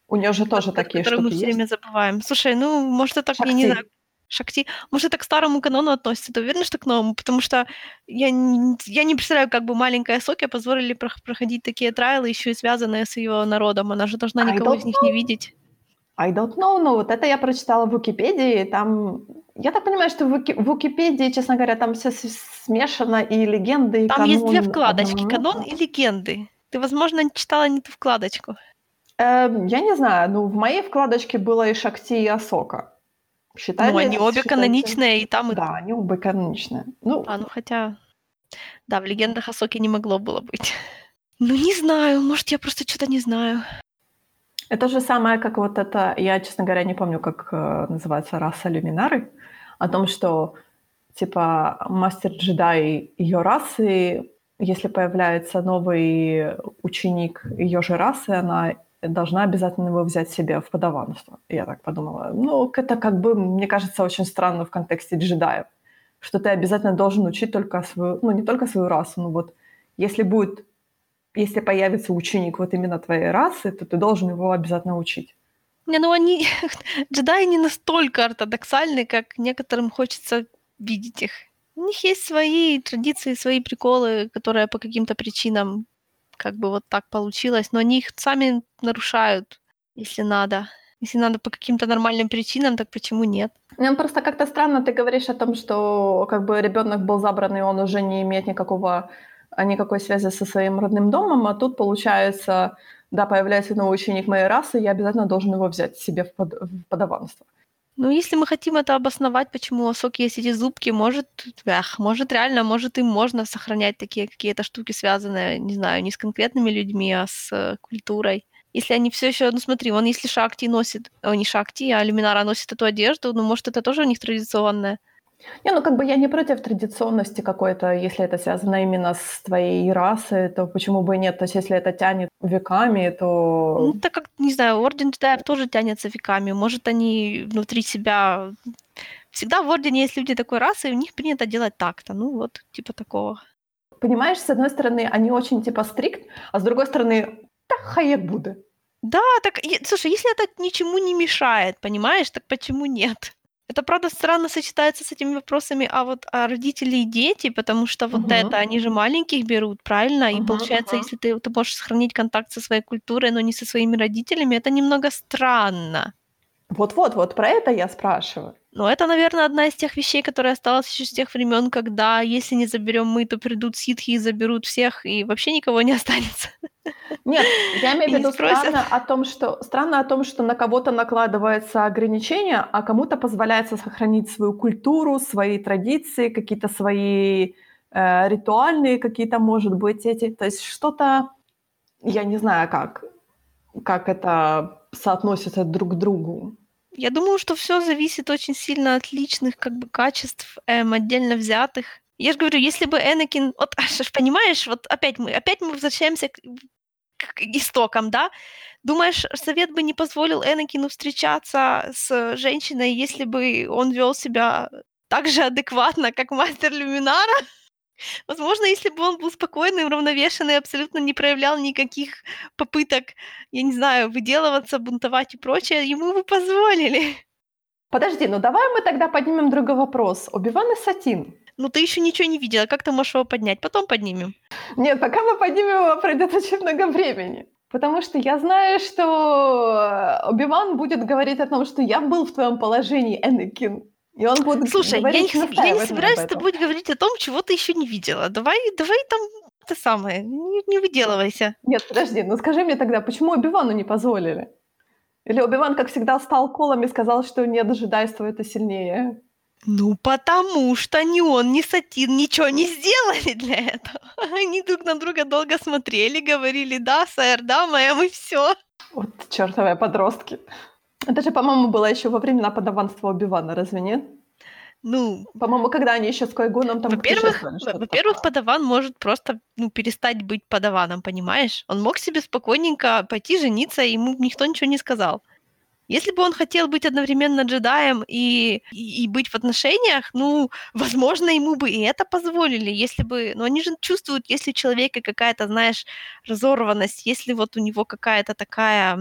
У неё же тоже такие штуки есть. Которые мы всё время забываем. Слушай, ну, может, это так, я не знаю. Шакти. Может, это к старому канону относится. Ты уверена, что к новому? Потому что я не представляю, как бы маленькой Асоке позволили проходить такие трайлы, ещё и связанные с её народом. Она же должна никого из них не видеть. I don't know, но вот это я прочитала в Википедии, там... Я так понимаю, что в Википедии, честно говоря, там всё смешано, и легенды, и там канон. Там есть две вкладочки, канон и легенды. Ты, возможно, читала не ту вкладочку. Я не знаю, но в моей вкладочке было и Шакти, и Асока. Ну, они обе каноничные, и там... Да, они обе каноничные. Ну, хотя... Да, в легендах Асоки не могло было быть. Ну, не знаю, может, я просто что-то не знаю. Это же самое, как вот это... Я, честно говоря, не помню, как называется раса Люминары. О том, что, типа, мастер-джедай её расы, если появляется новый ученик её же расы, она должна обязательно его взять себе в подаванство. Я так подумала. Ну, это как бы, мне кажется, очень странно в контексте джедаев, что ты обязательно должен учить только свою... Ну, не только свою расу, но вот если появится ученик вот именно твоей расы, то ты должен его обязательно учить. Не, ну они... Джедаи не настолько ортодоксальны, как некоторым хочется видеть их. У них есть свои традиции, свои приколы, которые по каким-то причинам как бы вот так получилось, но они их сами нарушают, если надо. Если надо по каким-то нормальным причинам, так почему нет? Мне просто как-то странно, ты говоришь о том, что как бы ребёнок был забран, и он уже не имеет никакой связи со своим родным домом, а тут, получается, да, появляется новый ученик моей расы, я обязательно должен его взять себе в подаванство. Ну, если мы хотим это обосновать, почему у Асоки есть эти зубки, может, им можно сохранять такие какие-то штуки, связанные, не знаю, не с конкретными людьми, а с культурой. Если они всё ещё... Ну, смотри, если Шакти носит... не Шакти, а Люминара носит эту одежду, может, это тоже у них традиционное? Не, как бы я не против традиционности какой-то, если это связано именно с твоей расой, то почему бы и нет? То есть если это тянет веками, то... Ну, так как, не знаю, Орден джедаев тоже тянется веками. Может, они внутри себя... Всегда в Ордене есть люди такой расы, и у них принято делать так-то. Ну, вот, типа такого. Понимаешь, с одной стороны, они очень, типа, стрикт, а с другой стороны, так хай буду. Да, так, слушай, если это ничему не мешает, понимаешь, так почему нет? Это, правда, странно сочетается с этими вопросами, а вот родители и дети, потому что вот это, они же маленьких берут, правильно? И получается, если ты можешь сохранить контакт со своей культурой, но не со своими родителями, это немного странно. Вот про это я спрашиваю. Но это, наверное, одна из тех вещей, которая осталась еще с тех времен, когда если не заберем мы, то придут ситхи и заберут всех, и вообще никого не останется. Нет, я имею в виду странно о том, что на кого-то накладывается ограничение, а кому-то позволяется сохранить свою культуру, свои традиции, какие-то свои ритуальные какие-то, может быть, эти. То есть что-то, я не знаю, как это соотносится друг к другу. Я думаю, что всё зависит очень сильно от личных качеств, отдельно взятых. Я же говорю, если бы Энакин... Вот, понимаешь, вот опять мы возвращаемся к истокам, да? Думаешь, совет бы не позволил Энакину встречаться с женщиной, если бы он вёл себя так же адекватно, как мастер Люминара? Возможно, если бы он был спокойным, равновешенным, абсолютно не проявлял никаких попыток, я не знаю, выделываться, бунтовать и прочее, ему бы позволили. Подожди, ну давай мы тогда поднимем другой вопрос. Оби-Ван и Сатин. Ну ты еще ничего не видела, как ты можешь его поднять? Потом поднимем. Нет, пока мы поднимем его, пройдет очень много времени. Потому что я знаю, что Оби-Ван будет говорить о том, что я был в твоем положении, Энакин. И он будет я не собираюсь с тобой говорить о том, чего ты еще не видела. Давай там это самое, не выделывайся. Нет, подожди, ну скажи мне тогда, почему Оби-Вану не позволили? Или Оби-Ван, как всегда, стал колом и сказал, что не ожидайство это сильнее? Ну, потому что ни он, ни Сатин ничего не сделали для этого. Они друг на друга долго смотрели, говорили, да, сэр, да, мэм, и всё. Вот чёртовые подростки. Это же, по-моему, было еще во времена подаванства Оби-Вана, разве нет? Ну, по-моему, когда они еще с Кой-Гоном там... Во-первых, подаван может просто перестать быть подаваном, понимаешь? Он мог себе спокойненько пойти жениться, и ему никто ничего не сказал. Если бы он хотел быть одновременно джедаем и быть в отношениях, возможно, ему бы и это позволили, если бы... Но они же чувствуют, если у человека какая-то, знаешь, разорванность, если вот у него какая-то такая...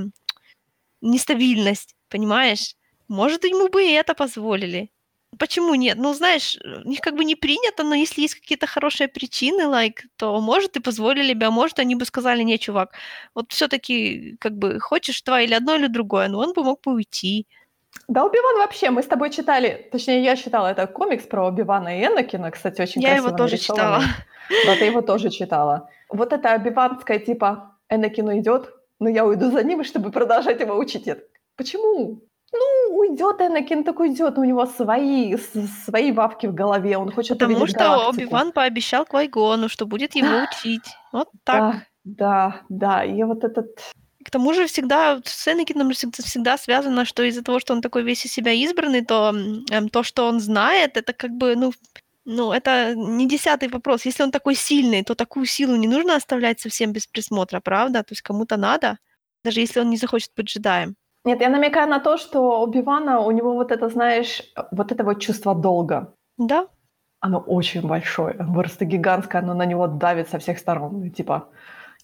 нестабильность, понимаешь? Может, ему бы и это позволили. Почему нет? Знаешь, у них как бы не принято, но если есть какие-то хорошие причины, то, может, и позволили бы, а может, они бы сказали, не, чувак, вот всё-таки, как бы, хочешь твое или одно, или другое, но он бы мог бы уйти. Да, Оби-Ван вообще, мы с тобой читали, точнее, я читала, это комикс про Оби-Вана и Энакина, кстати, очень красиво нарисованный. Я его тоже читала. Да, ты его тоже читала. Вот это Оби-Ванское, типа, Энакину идёт, но я уйду за ним, чтобы продолжать его учить. Я так, почему? Уйдёт Энакин, так уйдёт. У него свои бабки в голове, он хочет увидеть галактику. Потому что Оби-Ван пообещал Квай-Гону, что будет его учить. Вот так. Да, и вот этот... К тому же всегда с Энакином всегда связано, что из-за того, что он такой весь из себя избранный, то, что он знает, это как бы, это не 10-й вопрос. Если он такой сильный, то такую силу не нужно оставлять совсем без присмотра, правда? То есть кому-то надо, даже если он не захочет быть джедаем. Нет, я намекаю на то, что у Оби-Вана, у него вот это, знаешь, вот это вот чувство долга. Да. Оно очень большое, просто гигантское, оно на него давит со всех сторон. Типа,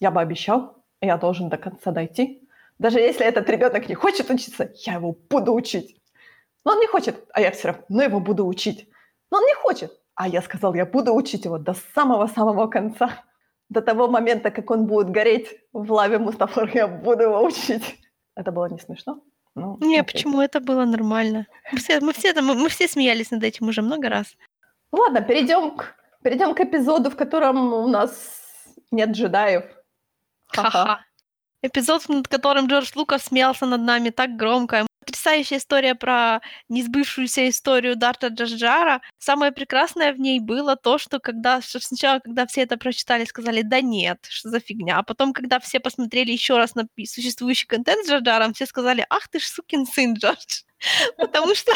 я бы обещал, я должен до конца дойти. Даже если этот ребёнок не хочет учиться, я его буду учить. Но он не хочет, а я всё равно, его буду учить. Но он не хочет. А я сказал, я буду учить его до самого-самого конца. До того момента, как он будет гореть в лаве Мустафор, я буду его учить. Это было не смешно? Не, почему? Это было нормально. Мы все смеялись над этим уже много раз. Ладно, перейдём к эпизоду, в котором у нас нет джедаев. Ха-ха. Эпизод, над которым Джордж Лукас смеялся над нами так громко. Потрясающая история про несбывшуюся историю Дарта Джар Джара. Самое прекрасное в ней было то, что сначала, когда все это прочитали, сказали, да нет, что за фигня. А потом, когда все посмотрели еще раз на существующий контент с Джар Джаром, все сказали, ах ты ж сукин сын, Джордж. Потому что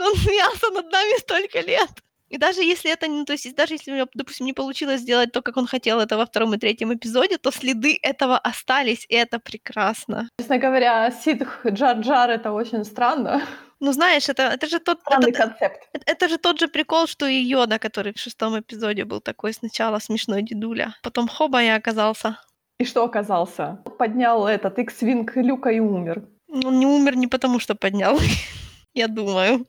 он смеялся над нами столько лет. И даже если это, даже если у него, допустим, не получилось сделать то, как он хотел это во втором и третьем эпизоде, то следы этого остались, и это прекрасно. Честно говоря, ситх Джар-Джар — это очень странно. Знаешь, это же тот... Странный концепт. Это же тот же прикол, что и Йода, который в шестом эпизоде был такой сначала смешной дедуля. Потом хоба и оказался. И что оказался? Поднял этот X-Wing Люка и умер. Он не умер не потому, что поднял. Я думаю.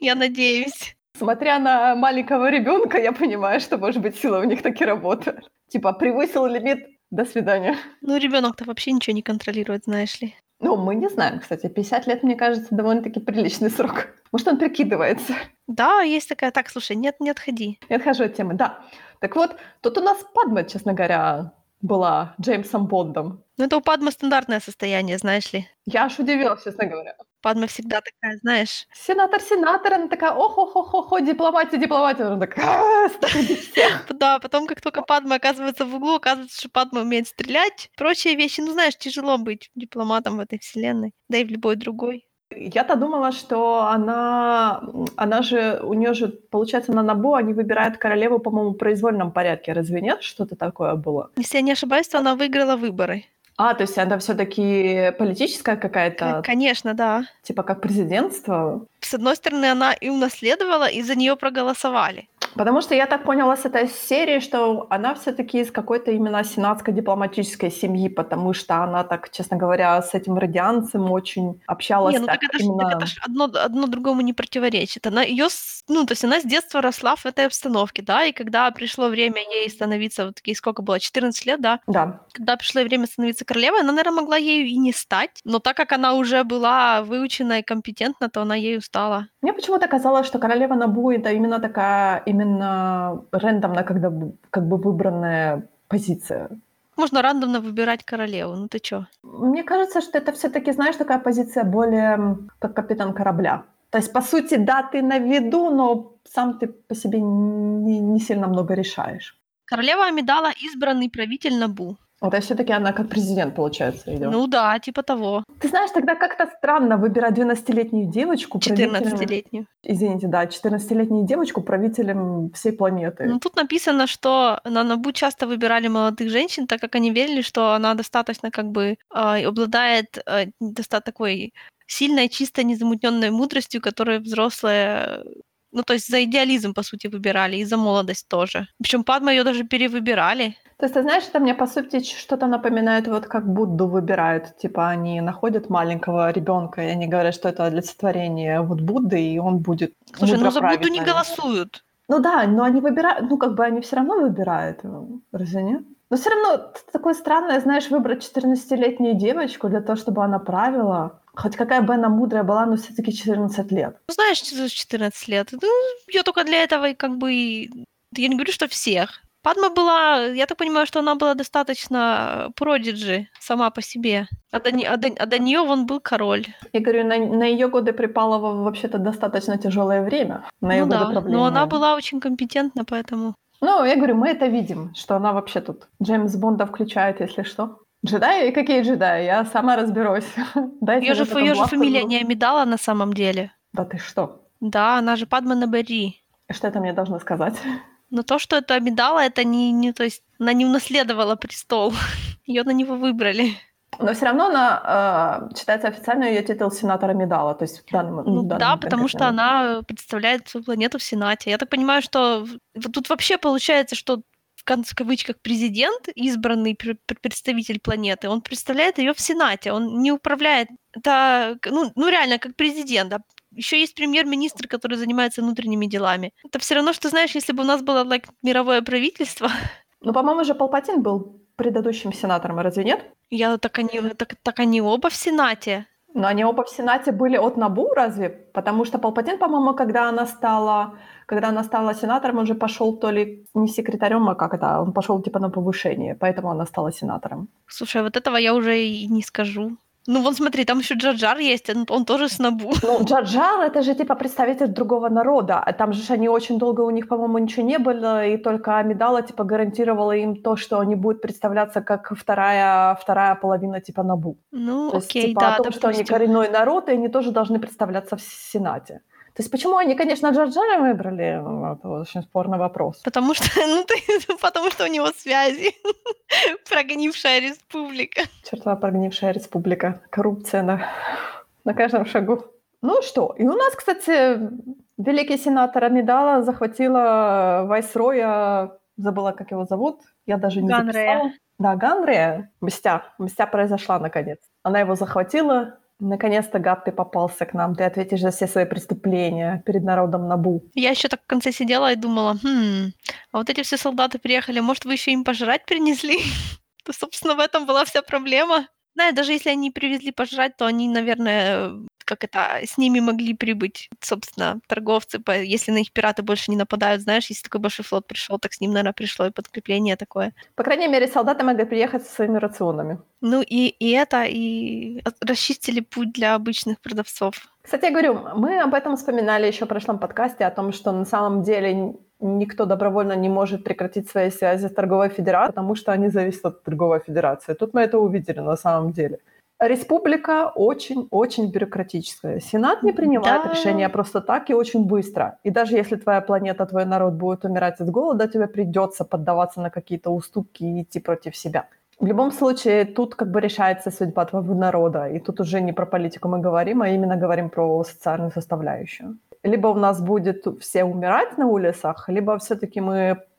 Я надеюсь. Смотря на маленького ребёнка, я понимаю, что, может быть, сила у них таки работает. Типа, превысил лимит, до свидания. Ну, ребёнок-то вообще ничего не контролирует, знаешь ли. Ну, мы не знаем, кстати. 50 лет, мне кажется, довольно-таки приличный срок. Может, он прикидывается. Да, есть такая... Так, слушай, нет, не отходи. Я отхожу от темы, да. Так вот, тут у нас Падма, честно говоря, была Джеймсом Бондом. Ну, это у Падмы стандартное состояние, знаешь ли. Я аж удивилась, честно говоря. Падма всегда такая, знаешь... Сенатор, она такая, ох-ох-ох-ох, дипломатия. Она такая, ставьте всех. Да, потом, как только Падма оказывается в углу, оказывается, что Падма умеет стрелять. Прочие вещи, ну, знаешь, тяжело быть дипломатом в этой вселенной, да и в любой другой. Я-то думала, что у неё же, получается, на Набу они выбирают королеву, по-моему, в произвольном порядке, разве нет? Что-то такое было. Если я не ошибаюсь, то она выиграла выборы. А, то есть она всё-таки политическая какая-то? Конечно, да. Типа как президентство? С одной стороны, она и унаследовала, и за неё проголосовали. Потому что я так поняла с этой серии, что она всё-таки из какой-то именно сенатской дипломатической семьи, потому что она так, честно говоря, с этим радианцем очень общалась. Не, ну так это ж одно другому не противоречит. Она с детства росла в этой обстановке, да, и когда пришло время ей становиться, вот ей сколько было, 14 лет, да? Да. Когда пришло время становиться королевой, она, наверное, могла ею и не стать, но так как она уже была выучена и компетентна, то она ею стала. Мне почему-то казалось, что королева Набу — это именно такая... Именно рандомно, когда как бы выбранная позиция. Можно рандомно выбирать королеву, ну ты чё? Мне кажется, что это всё-таки, знаешь, такая позиция более как капитан корабля. То есть, по сути, да, ты на виду, но сам ты по себе не сильно много решаешь. Королева Амидала — избранный правитель Набу. Вот, а всё-таки она как президент, получается, идёт. Ну да, типа того. Ты знаешь, тогда как-то странно выбирать 12-летнюю девочку... 14-летнюю. Извините, да, 14-летнюю девочку правителем всей планеты. Ну тут написано, что на Набу часто выбирали молодых женщин, так как они верили, что она достаточно как бы обладает достаточно такой сильной, чистой, незамутнённой мудростью, которую взрослые... Ну, то есть за идеализм, по сути, выбирали, и за молодость тоже. Причём Падма её даже перевыбирали. То есть, ты знаешь, это мне, по сути, что-то напоминает, вот как Будду выбирают. Типа они находят маленького ребёнка, и они говорят, что это олицетворение вот Будды, и он будет мудро править. Слушай, ну за Будду не голосуют. Ну да, но они выбирают, ну как бы они всё равно выбирают, разве нет? Но всё равно такое странное, знаешь, выбрать 14-летнюю девочку для того, чтобы она правила... Хоть какая бы она мудрая была, но всё-таки 14 лет. Ну, знаешь, 14 лет. Ну, я только для этого как бы... Я не говорю, что всех. Падма была... Я так понимаю, что она была достаточно продиджи сама по себе. А до неё вон был король. Я говорю, на её годы припало вообще-то достаточно тяжёлое время. На её годы правления. Но она была очень компетентна, поэтому... Ну, я говорю, мы это видим, что она вообще тут... Джеймс Бонда включает, если что. Джедаи? Какие джедаи? Я сама разберусь. Её же фамилия не Амидала на самом деле. Да ты что? Да, она же Падма Набари. Что это мне должно сказать? Но то, что это Амидала, это не... То есть она не унаследовала престол. Её на него выбрали. Но всё равно она считается официально, её титул сенатора Амидала. То есть в данном, да, потому что она представляет свою планету в Сенате. Я так понимаю, что тут вообще получается, что... в кавычках президент, избранный представитель планеты, он представляет её в Сенате, он не управляет, это, ну реально, как президент, да. Ещё есть премьер-министр, который занимается внутренними делами. Это всё равно, что, знаешь, если бы у нас было мировое правительство. Ну, по-моему, же Палпатин был предыдущим сенатором, разве нет? Так они оба в Сенате. Но они оба в Сенате были от Набу, разве? Потому что Палпатин, по-моему, когда она стала сенатором, он же пошёл то ли не секретарём, а как это, он пошёл типа на повышение, поэтому она стала сенатором. Слушай, вот этого я уже и не скажу. Ну вон смотри, там ещё Джар-Джар есть, он тоже с Набу. Ну Джар-Джар — это же типа представитель другого народа, а там же они очень долго, у них, по-моему, ничего не было, и только Амидала типа гарантировала им то, что они будут представляться как вторая половина типа Набу. Ну то окей, есть, типа, да, о том, допустим, что они коренной народ, и они тоже должны представляться в Сенате. То есть почему они, конечно, Джар-Джара выбрали, это очень спорный вопрос. Потому что у него связи. Прогнившая республика. Чёртова прогнившая республика. Коррупция на каждом шагу. Ну что, и у нас, кстати, великий сенатор Амидала захватила вайсроя, забыла, как его зовут, я даже не записала. Ганрея. Да, Ганрея. Мстя произошла наконец. Она его захватила. Наконец-то, гад, ты попался к нам. Ты ответишь за все свои преступления перед народом Набу. Я еще так в конце сидела и думала, а вот эти все солдаты приехали, может, вы еще им пожрать принесли? То, собственно, в этом была вся проблема. Да, даже если они привезли пожрать, то они, наверное, с ними могли прибыть, собственно, торговцы. Если на них пираты больше не нападают, знаешь, если такой большой флот пришел, так с ним, наверное, пришло и подкрепление такое. По крайней мере, солдаты могли приехать со своими рационами. Ну и расчистили путь для обычных продавцов. Кстати, я говорю, мы об этом вспоминали еще в прошлом подкасте, о том, что на самом деле никто добровольно не может прекратить свои связи с торговой федерацией, потому что они зависят от торговой федерации. Тут мы это увидели на самом деле. Республика очень-очень бюрократическая. Сенат не принимает решения просто так и очень быстро. И даже если твоя планета, твой народ будет умирать от голода, тебе придется поддаваться на какие-то уступки и идти против себя. В любом случае, тут решается судьба твоего народа. И тут уже не про политику мы говорим, а именно говорим про социальную составляющую. Либо у нас будет все умирать на улицах, либо все-таки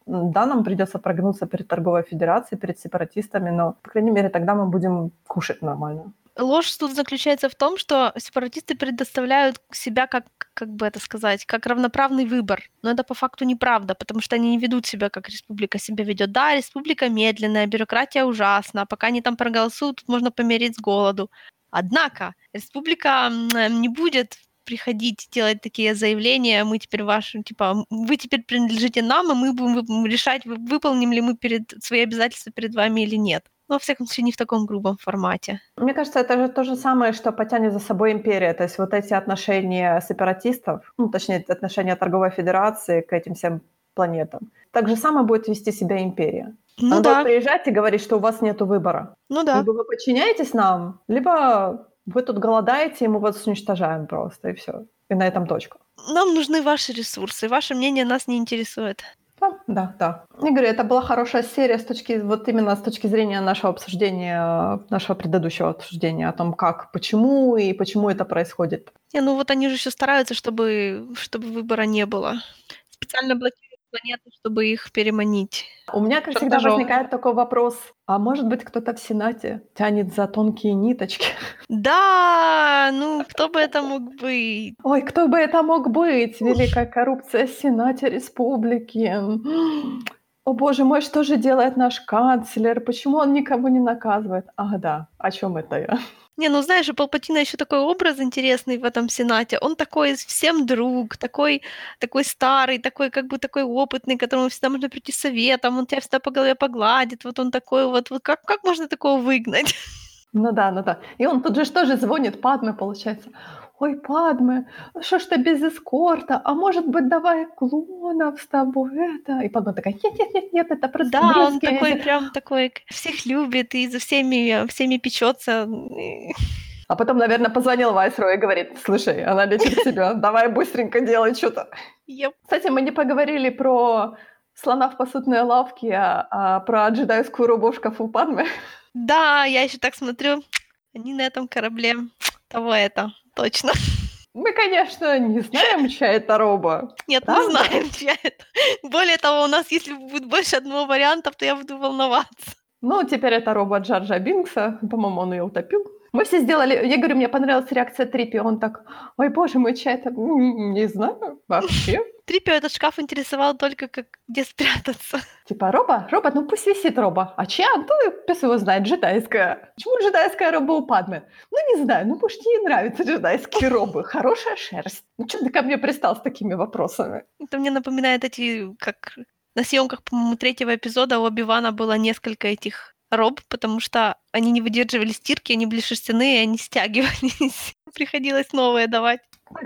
нам придется прогнуться перед торговой федерацией, перед сепаратистами, но, по крайней мере, тогда мы будем кушать нормально. Ложь тут заключается в том, что сепаратисты предоставляют себя как равноправный выбор. Но это по факту неправда, потому что они не ведут себя, как республика себя ведет. Да, республика медленная, бюрократия ужасна, пока они там проголосуют, тут можно помереть с голоду. Однако республика не будет приходить, делать такие заявления, мы теперь ваши, вы теперь принадлежите нам, и мы будем решать, выполним ли мы свои обязательства перед вами или нет. Но, во всяком случае, не в таком грубом формате. Мне кажется, это же то же самое, что потянет за собой империя. То есть вот эти отношения сепаратистов, точнее, отношения торговой федерации к этим всем планетам. Так же самое будет вести себя империя. Она будет приезжать и говорить, что у вас нет выбора. Либо вы подчиняетесь нам, либо вы тут голодаете, и мы вас уничтожаем просто, и всё. И на этом точка. Нам нужны ваши ресурсы, ваше мнение нас не интересует. Да. Я говорю, это была хорошая серия именно с точки зрения нашего предыдущего обсуждения о том, почему и почему это происходит. Они же ещё стараются, чтобы выбора не было. Специально блокируют планеты, чтобы их переманить. У меня, как всегда, возникает такой вопрос. А может быть, кто-то в Сенате тянет за тонкие ниточки? Да, кто бы это мог быть? Ой, кто бы это мог быть? Великая коррупция в Сенате Республики. О, боже мой, что же делает наш канцлер? Почему он никого не наказывает? Ах, да, о чём это я? Знаешь, у Палпатина ещё такой образ интересный в этом Сенате. Он такой всем друг, такой старый, такой такой опытный, которому всегда можно прийти с советом, он тебя всегда по голове погладит, вот он такой вот как можно такого выгнать? Да. И он тут же тоже звонит Падме, получается. Ой, Падме, что ж ты без эскорта? А может быть, давай клонов с тобой это? И Падме такая, нет, это просто да, брызги. Он такой прям такой, всех любит и за всеми печётся. А потом, наверное, позвонил Вайсрою и говорит, слушай, она лечит тебя, давай быстренько делай что-то. Yep. Кстати, мы не поговорили про слона в посудной лавке, а про джедайскую рубашку у Падме. Да, я ещё так смотрю, они на этом корабле того это. Точно. Мы, конечно, не знаем, чья это роба. Нет, правда? Не знаем, чья это. Более того, у нас, если будет больше одного варианта, то я буду волноваться. Теперь это роба Джар-Джара Бинкса. По-моему, он её утопил. Мы все сделали... Я говорю, мне понравилась реакция Триппи. Он так, ой, боже мой, чья это? Не знаю вообще. Триппи этот шкаф интересовал только, где спрятаться. Роба, пусть висит роба. А чья? Пес его знает, джедайская. Почему джедайская роба у Падме? Не знаю, может, ей нравятся джедайские робы. Хорошая шерсть. Чё ты ко мне пристал с такими вопросами? Это мне напоминает на съёмках, по-моему, 3-го эпизода у Оби-Вана было несколько этих роб, потому что они не выдерживали стирки, они были шерстяные, они стягивались. Приходилось новые давать.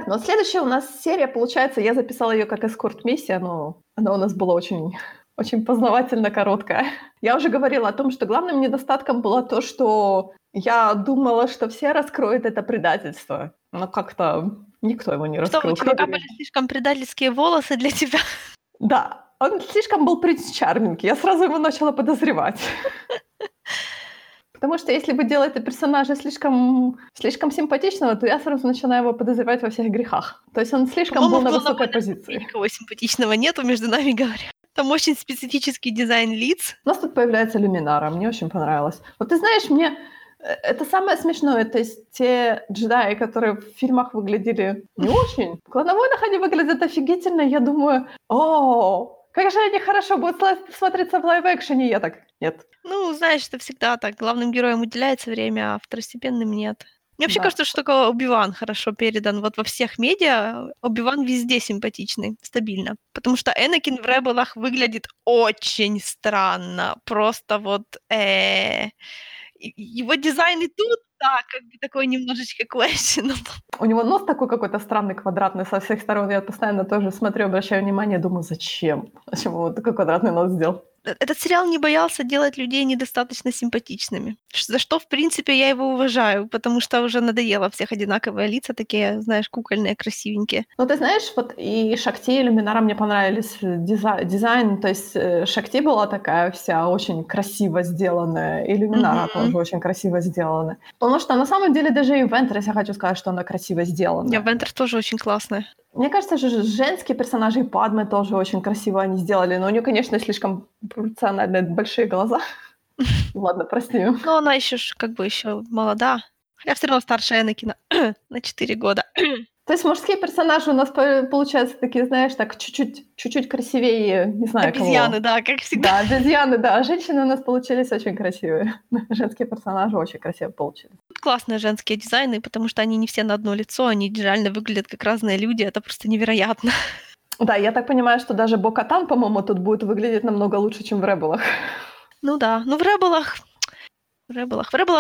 Так, следующая у нас серия, получается, я записала её как эскорт-миссия, но она у нас была очень, очень познавательно короткая. Я уже говорила о том, что главным недостатком было то, что я думала, что все раскроют это предательство, но как-то никто его не раскрыл. Что, у тебя были слишком предательские волосы для тебя? Да, он слишком был принц Чарминг, я сразу его начала подозревать. Потому что если вы делаете персонажа слишком симпатичного, то я сразу начинаю его подозревать во всех грехах. То есть он слишком был на высокой позиции. Никого симпатичного нету, между нами говоря. Там очень специфический дизайн лиц. У нас тут появляется Люминара, мне очень понравилось. Вот ты знаешь, мне Это самое смешное, то есть те джедаи, которые в фильмах выглядели не очень, в «Клоновойнах» они выглядят офигительно, я думаю, о, как же они хорошо будут смотреться в лайв-экшене, я так, нет. Ну, знаешь, это всегда так, главным героям уделяется время, а второстепенным нет. Мне вообще кажется, что только Оби-Ван хорошо передан. Вот во всех медиа Оби-Ван везде симпатичный, стабильно. Потому что Энакин в «Ребелах» выглядит очень странно. Просто вот... Его дизайн и тут, да, как бы такой немножечко questionable. У него нос такой какой-то странный, квадратный со всех сторон. Я постоянно тоже смотрю, обращаю внимание, думаю, зачем? Зачем он такой квадратный нос сделал? Этот сериал не боялся делать людей недостаточно симпатичными. За что, в принципе, я его уважаю, потому что уже надоело всех одинаковые лица, такие, знаешь, кукольные, красивенькие. Ну, ты знаешь, вот и Шакти, и Люминара мне понравились дизайн. То есть Шакти была такая вся очень красиво сделанная, и Люминара тоже очень красиво сделана. Потому что на самом деле даже и Вентресс, я хочу сказать, что она красиво сделана. Я Вентресс тоже очень классная. Мне кажется, что женские персонажи Падме тоже очень красиво они сделали, но у нее, конечно, слишком пропорционально большие глаза. Ладно, прости. Но она еще как бы еще молода. Я все равно старше Энакина на 4 года. То есть мужские персонажи у нас получаются такие, знаешь, так чуть-чуть красивее, не знаю, обезьяны, да, как всегда. Да, обезьяны, да. Женщины у нас получились очень красивые. Женские персонажи очень красиво получились. Классные женские дизайны, потому что они не все на одно лицо, они реально выглядят как разные люди, это просто невероятно. Да, я так понимаю, что даже Бо-Катан, по-моему, тут будет выглядеть намного лучше, чем в «Ребелах». Ну да, но в «Ребелах»,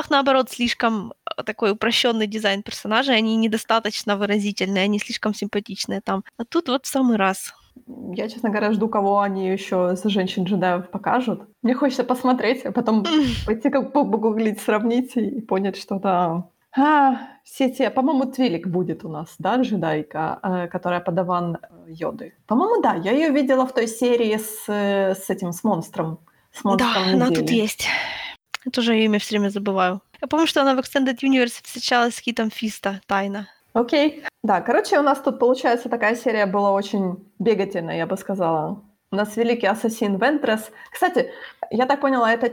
наоборот, слишком такой упрощенный дизайн персонажей, они недостаточно выразительные, они слишком симпатичные там. А тут вот в самый раз. Я, честно говоря, жду, кого они еще за женщин-джедаев покажут. Мне хочется посмотреть, а потом пойти как погуглить, сравнить и понять, что да. Все те... По-моему, Твилик будет у нас, да, джедайка, которая подаван Йоды. По-моему, да, я ее видела в той серии с этим, с монстром. С монстром да, недели. Она тут есть. Я тоже её имя все время забываю. Я помню, что она в Extended Universe встречалась с Хитом Фиста тайно. Окей. Да, короче, у нас тут, получается, такая серия была очень бегательная, я бы сказала. У нас великий ассасин Вентресс. Кстати, я так поняла, эта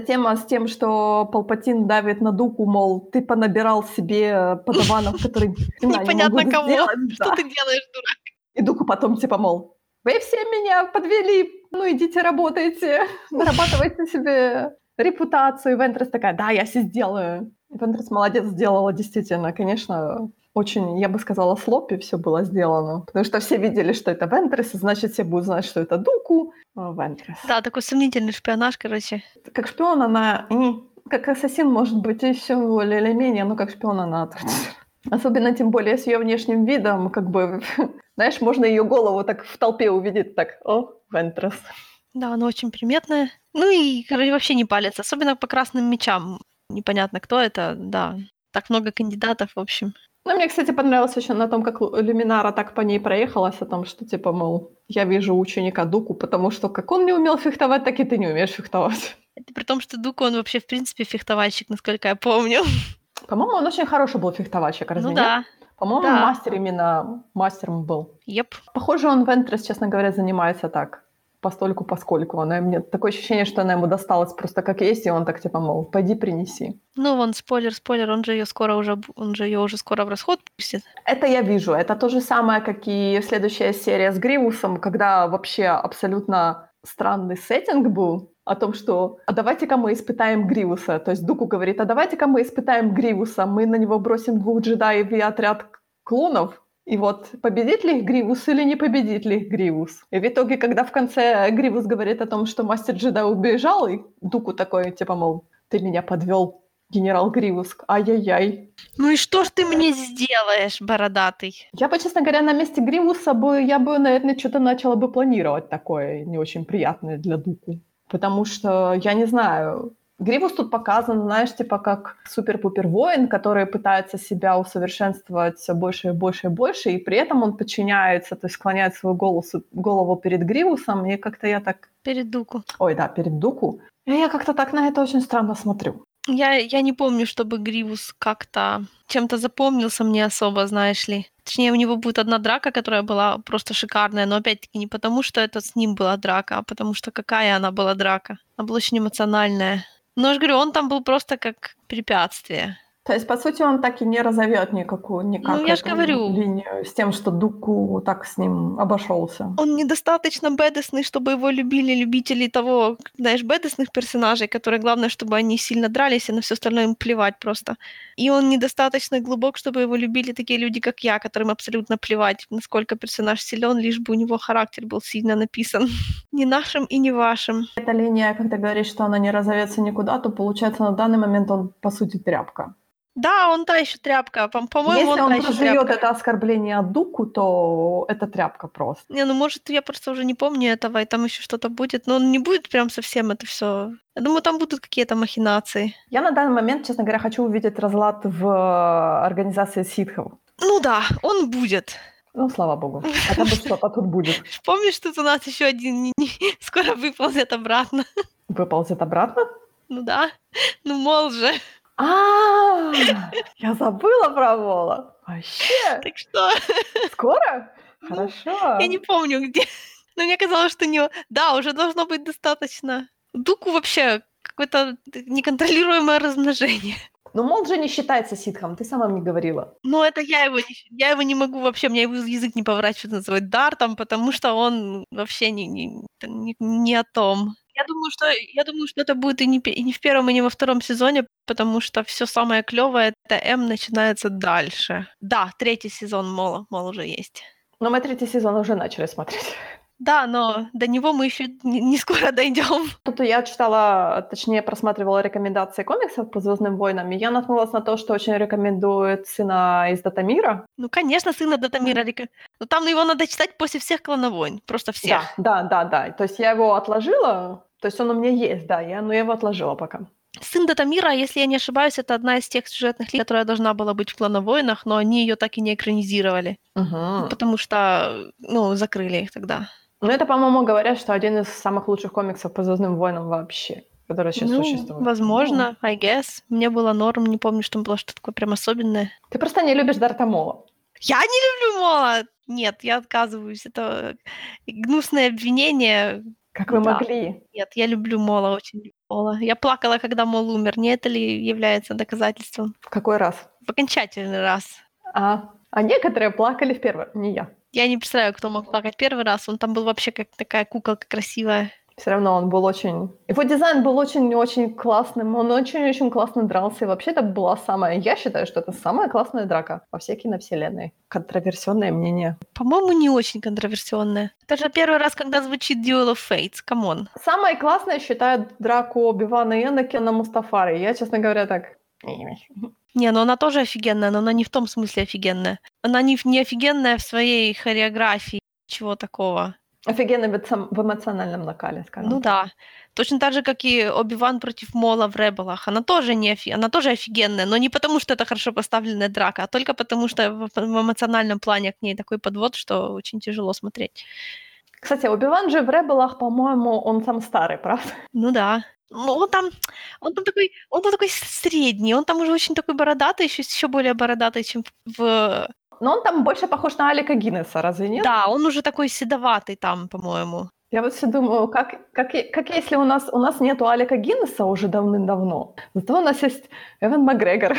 тема с тем, что Палпатин давит на Дуку, мол, ты понабирал себе подаванов, которые... Непонятно кого, что ты делаешь, дурак. И Дуку потом типа, мол, вы все меня подвели, ну идите работайте, зарабатывайте себе... репутацию, Вентресс такая, да, я все сделаю. Вентресс молодец сделала, действительно, конечно, очень, я бы сказала, слоппи все было сделано, потому что все видели, что это Вентресс, значит, все будут знать, что это Дуку, Вентресс. Да, такой сомнительный шпионаж, короче. Как шпион она, как ассасин, может быть, еще более или менее, но как шпион она отвратительна. Особенно, тем более, с ее внешним видом, как бы, знаешь, можно ее голову так в толпе увидеть, так, о, Вентресс. Да, она очень приметная. Ну и вообще не палится, особенно по красным мечам. Непонятно, кто это, да. Так много кандидатов, в общем. Ну, мне, кстати, понравилось еще на том, как Люминара так по ней проехалась, о том, что, типа, мол, я вижу ученика Дуку, потому что как он не умел фехтовать, так и ты не умеешь фехтовать. Это при том, что Дуку, он вообще, в принципе, фехтовальщик, насколько я помню. По-моему, он очень хороший был фехтовальщик, разве нет? Ну да. По-моему, да. мастером был. Yep. Похоже, он Вентресс, честно говоря, занимается так. Постольку-поскольку. Она мне такое ощущение, что она ему досталась просто как есть, и он так типа, мол, пойди принеси. Ну, вон, спойлер, он же её скоро в расход пустит. Это я вижу. Это то же самое, как и следующая серия с Гривусом, когда вообще абсолютно странный сеттинг был о том, что «а давайте-ка мы испытаем Гривуса». То есть Дуку говорит, «а давайте-ка мы испытаем Гривуса, мы на него бросим 2 джедаев и отряд клонов». И вот, победит ли их Гривус или не победит ли их Гривус? И в итоге, когда в конце Гривус говорит о том, что мастер джеда убежал, и Дуку такой, типа, мол, ты меня подвёл, генерал Гривус, ай-яй-яй. Ну и что ж ты мне сделаешь, бородатый? Я бы, честно говоря, на месте Гривуса я бы, наверное, что-то начала бы планировать такое не очень приятное для Дуку. Потому что, я не знаю... Гривус тут показан, знаешь, типа как супер-пупер-воин, который пытается себя усовершенствовать все больше и больше и больше, и при этом он подчиняется, то есть склоняет свою голову перед Гривусом, и как-то я так... Перед Дуку. Ой, да, перед Дуку. И я как-то так на это очень странно смотрю. Я не помню, чтобы Гривус как-то чем-то запомнился мне особо, знаешь ли. Точнее, у него будет одна драка, которая была просто шикарная, но опять-таки не потому, что это с ним была драка, а потому что какая она была драка. Она была очень эмоциональная. Ну, я же говорю, он там был просто как препятствие. То есть, по сути, он так и не разовьет никакую линию с тем, что Дукку так с ним обошелся. Он недостаточно бэдесный, чтобы его любили любители того, знаешь, бэдесных персонажей, которые, главное, чтобы они сильно дрались, и на все остальное им плевать просто. И он недостаточно глубок, чтобы его любили такие люди, как я, которым абсолютно плевать, насколько персонаж силен, лишь бы у него характер был сильно написан. Ни нашим и ни вашим. Эта линия, когда говоришь, что она не разовьется никуда, то, получается, на данный момент он, по сути, тряпка. Да, он та еще тряпка. По-моему, если он проживет это оскорбление от Дукку, то это тряпка просто. Не, ну может, я просто уже не помню этого, и там еще что-то будет, но он не будет прям совсем это все. Я думаю, там будут какие-то махинации. Я на данный момент, честно говоря, хочу увидеть разлад в организации ситхов. Ну да, он будет. Ну, слава богу. А там что-то тут будет. Помнишь, тут у нас еще один скоро выползет обратно? Выползет обратно? Ну да. Ну, мол же. Я забыла про Вола. Вообще. Так что? Скоро? Хорошо. Я не помню, где. Но мне казалось, что не... Да, уже должно быть достаточно. Дукку вообще какое-то неконтролируемое размножение. Но Мол же не считается ситхом, ты сама мне говорила. Ну, это я его не могу вообще, мне его язык не поворачивает называть дартом, потому что он вообще не о том. Я думаю, что это будет и не в первом, и не во втором сезоне, потому что все самое клевое это М начинается дальше. Да, третий сезон Мол уже есть. Но мы третий сезон уже начали смотреть. Да, но до него мы еще не скоро дойдем. Тут я читала, точнее, просматривала рекомендации комиксов по «Звездным войнам», и я наткнулась на то, что очень рекомендует «Сына из Датамира». Ну, конечно, «Сына Датамира». Но там его надо читать после всех «Клоновойн», просто всех. Да. То есть я его отложила, то есть он у меня есть, да, но я его отложила пока. «Сын Датамира», если я не ошибаюсь, это одна из тех сюжетных линий, которая должна была быть в «Клоновойнах», но они ее так и не экранизировали, потому что, закрыли их тогда. Ну, это, по-моему, говорят, что один из самых лучших комиксов по «Звездным войнам» вообще, который сейчас существует. Возможно, I guess. Мне было норм, не помню, что там было что-то такое прям особенное. Ты просто не любишь Дарта Мола. Я не люблю Мола! Нет, я отказываюсь. Это гнусное обвинение. Как вы могли? Нет, я люблю Мола, очень люблю Мола. Я плакала, когда Мол умер. Не это ли является доказательством? В какой раз? В окончательный раз. А некоторые плакали в первый, не я. Я не представляю, кто мог плакать первый раз. Он там был вообще как такая куколка красивая. Все равно он был очень... Его дизайн был очень-очень классным. Он очень-очень классно дрался. И вообще это была самая... Я считаю, что это самая классная драка во всей киновселенной. Контроверсионное мнение. По-моему, не очень контроверсионное. Это же первый раз, когда звучит Duel of Fates. Камон. Самое классное, считаю, драку Оби-Вана и Энакина Мустафары. Я, честно говоря, так... Не, но она тоже офигенная, но она не в том смысле офигенная. Она не офигенная в своей хореографии, ничего такого. Офигенная в эмоциональном накале, скажем так. Ну да. Точно так же, как и Оби-Ван против Мола в «Ребелах». Она тоже офигенная, но не потому, что это хорошо поставленная драка, а только потому, что в эмоциональном плане к ней такой подвод, что очень тяжело смотреть. Кстати, Оби-Ван же в «Ребелах», по-моему, он сам старый, правда? Ну да. Ну, он там такой средний, он там уже очень такой бородатый, еще более бородатый, чем в... Но он там больше похож на Алика Гиннесса, разве нет? Да, он уже такой седоватый там, по-моему. Я вот все думаю, как если у нас нету Алика Гиннесса уже давным-давно, зато у нас есть Эван Макгрегор.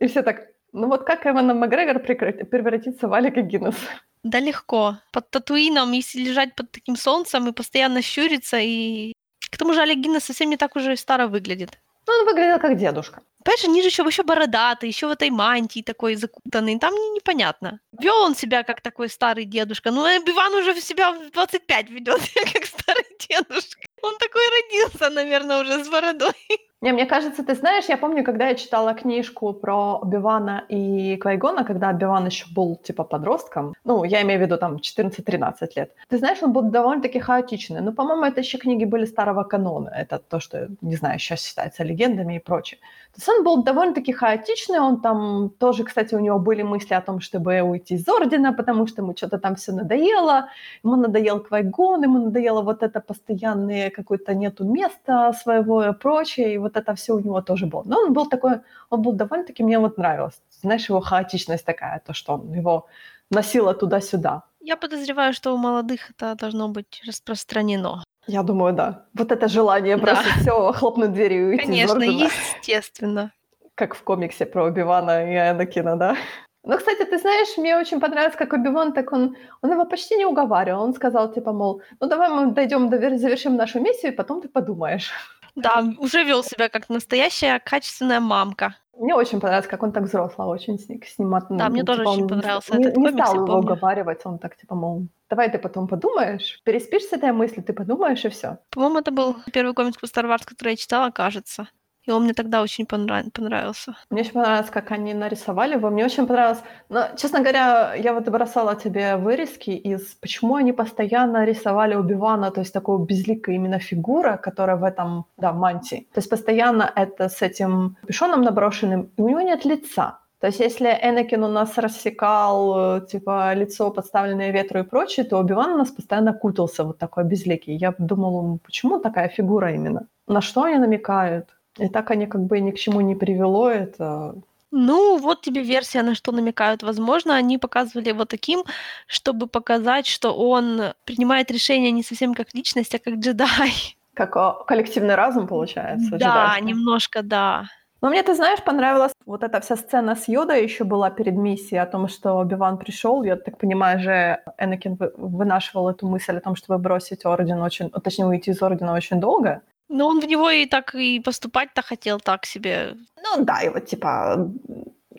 И все так, ну вот как Эван Макгрегор превратится в Алика Гиннесса? Да легко. Под Татуином, если лежать под таким солнцем и постоянно щуриться, и... К тому же Алек Гиннес совсем не так уже и старо выглядит. Ну, он выглядел как дедушка. Понимаешь, они же еще бородатый, еще в этой мантии такой закутанный. Там непонятно. Вел он себя как такой старый дедушка. Ну, Оби-Ван уже себя в 25 ведет себя как старый дедушка. Он такой родился, наверное, уже с бородой. Не, мне кажется, ты знаешь, я помню, когда я читала книжку про Оби-Вана и Квайгона, когда Оби-Ван еще был, типа, подростком. Ну, я имею в виду, там, 14-13 лет. Ты знаешь, он был довольно-таки хаотичный. Но, по-моему, это еще книги были старого канона. Это то, что, не знаю, сейчас считается легендами и прочее. То есть он был довольно-таки хаотичный. Он там тоже, кстати, у него были мысли о том, чтобы уйти из Ордена, потому что ему что-то там все надоело. Ему надоел Квайгон, ему надоело вот это постоянное какое-то нету места своего и прочее. И вот это все у него тоже было. Но он был довольно-таки, мне вот нравилось. Знаешь, его хаотичность такая, то, что он его носило туда-сюда. Я подозреваю, что у молодых это должно быть распространено. Я думаю, да. Вот это желание просто все хлопнуть дверью и уйти. Конечно, естественно. Как в комиксе про Оби-Вана и Энакина, да? Ну, кстати, ты знаешь, мне очень понравилось, как Оби-Ван, так он его почти не уговаривал. Он сказал, типа, мол, ну, давай мы дойдем, завершим нашу миссию, и потом ты подумаешь. Да, уже вел себя как настоящая качественная мамка. Мне очень понравилось, как он так взрослый, очень снимат. Да, мне тоже очень понравился этот комикс. Не стал его уговаривать, он так, типа, мол, давай ты потом подумаешь, переспишь с этой мыслью, ты подумаешь, и все. По-моему, это был первый комикс по Star Wars, который я читала, кажется. И он мне тогда очень понравился. Мне очень понравилось, как они нарисовали его. Мне очень понравилось... Но, честно говоря, я вот бросала тебе вырезки из... Почему они постоянно рисовали Оби-Вана, то есть такую безликую именно фигуру, которая в этом, да, мантии. То есть постоянно это с этим капюшоном наброшенным, и у него нет лица. То есть если Энакин у нас рассекал, типа, лицо, подставленное ветру и прочее, то Оби-Ван у нас постоянно кутался вот такой безликий. Я думала, почему такая фигура именно? На что они намекают? И так они как бы ни к чему не привело это. Ну, вот тебе версия, на что намекают. Возможно, они показывали его таким, чтобы показать, что он принимает решения не совсем как личность, а как джедай. Как коллективный разум, получается, да, джедайский. Немножко, да. Но мне, ты знаешь, понравилась вот эта вся сцена с Йодой еще была перед миссией о том, что Оби-Ван пришел. Я так понимаю же, Энакин вынашивал эту мысль о том, чтобы бросить орден точнее, уйти из ордена очень долго. Но он в него и так и поступать-то хотел так себе. Ну да, и вот типа...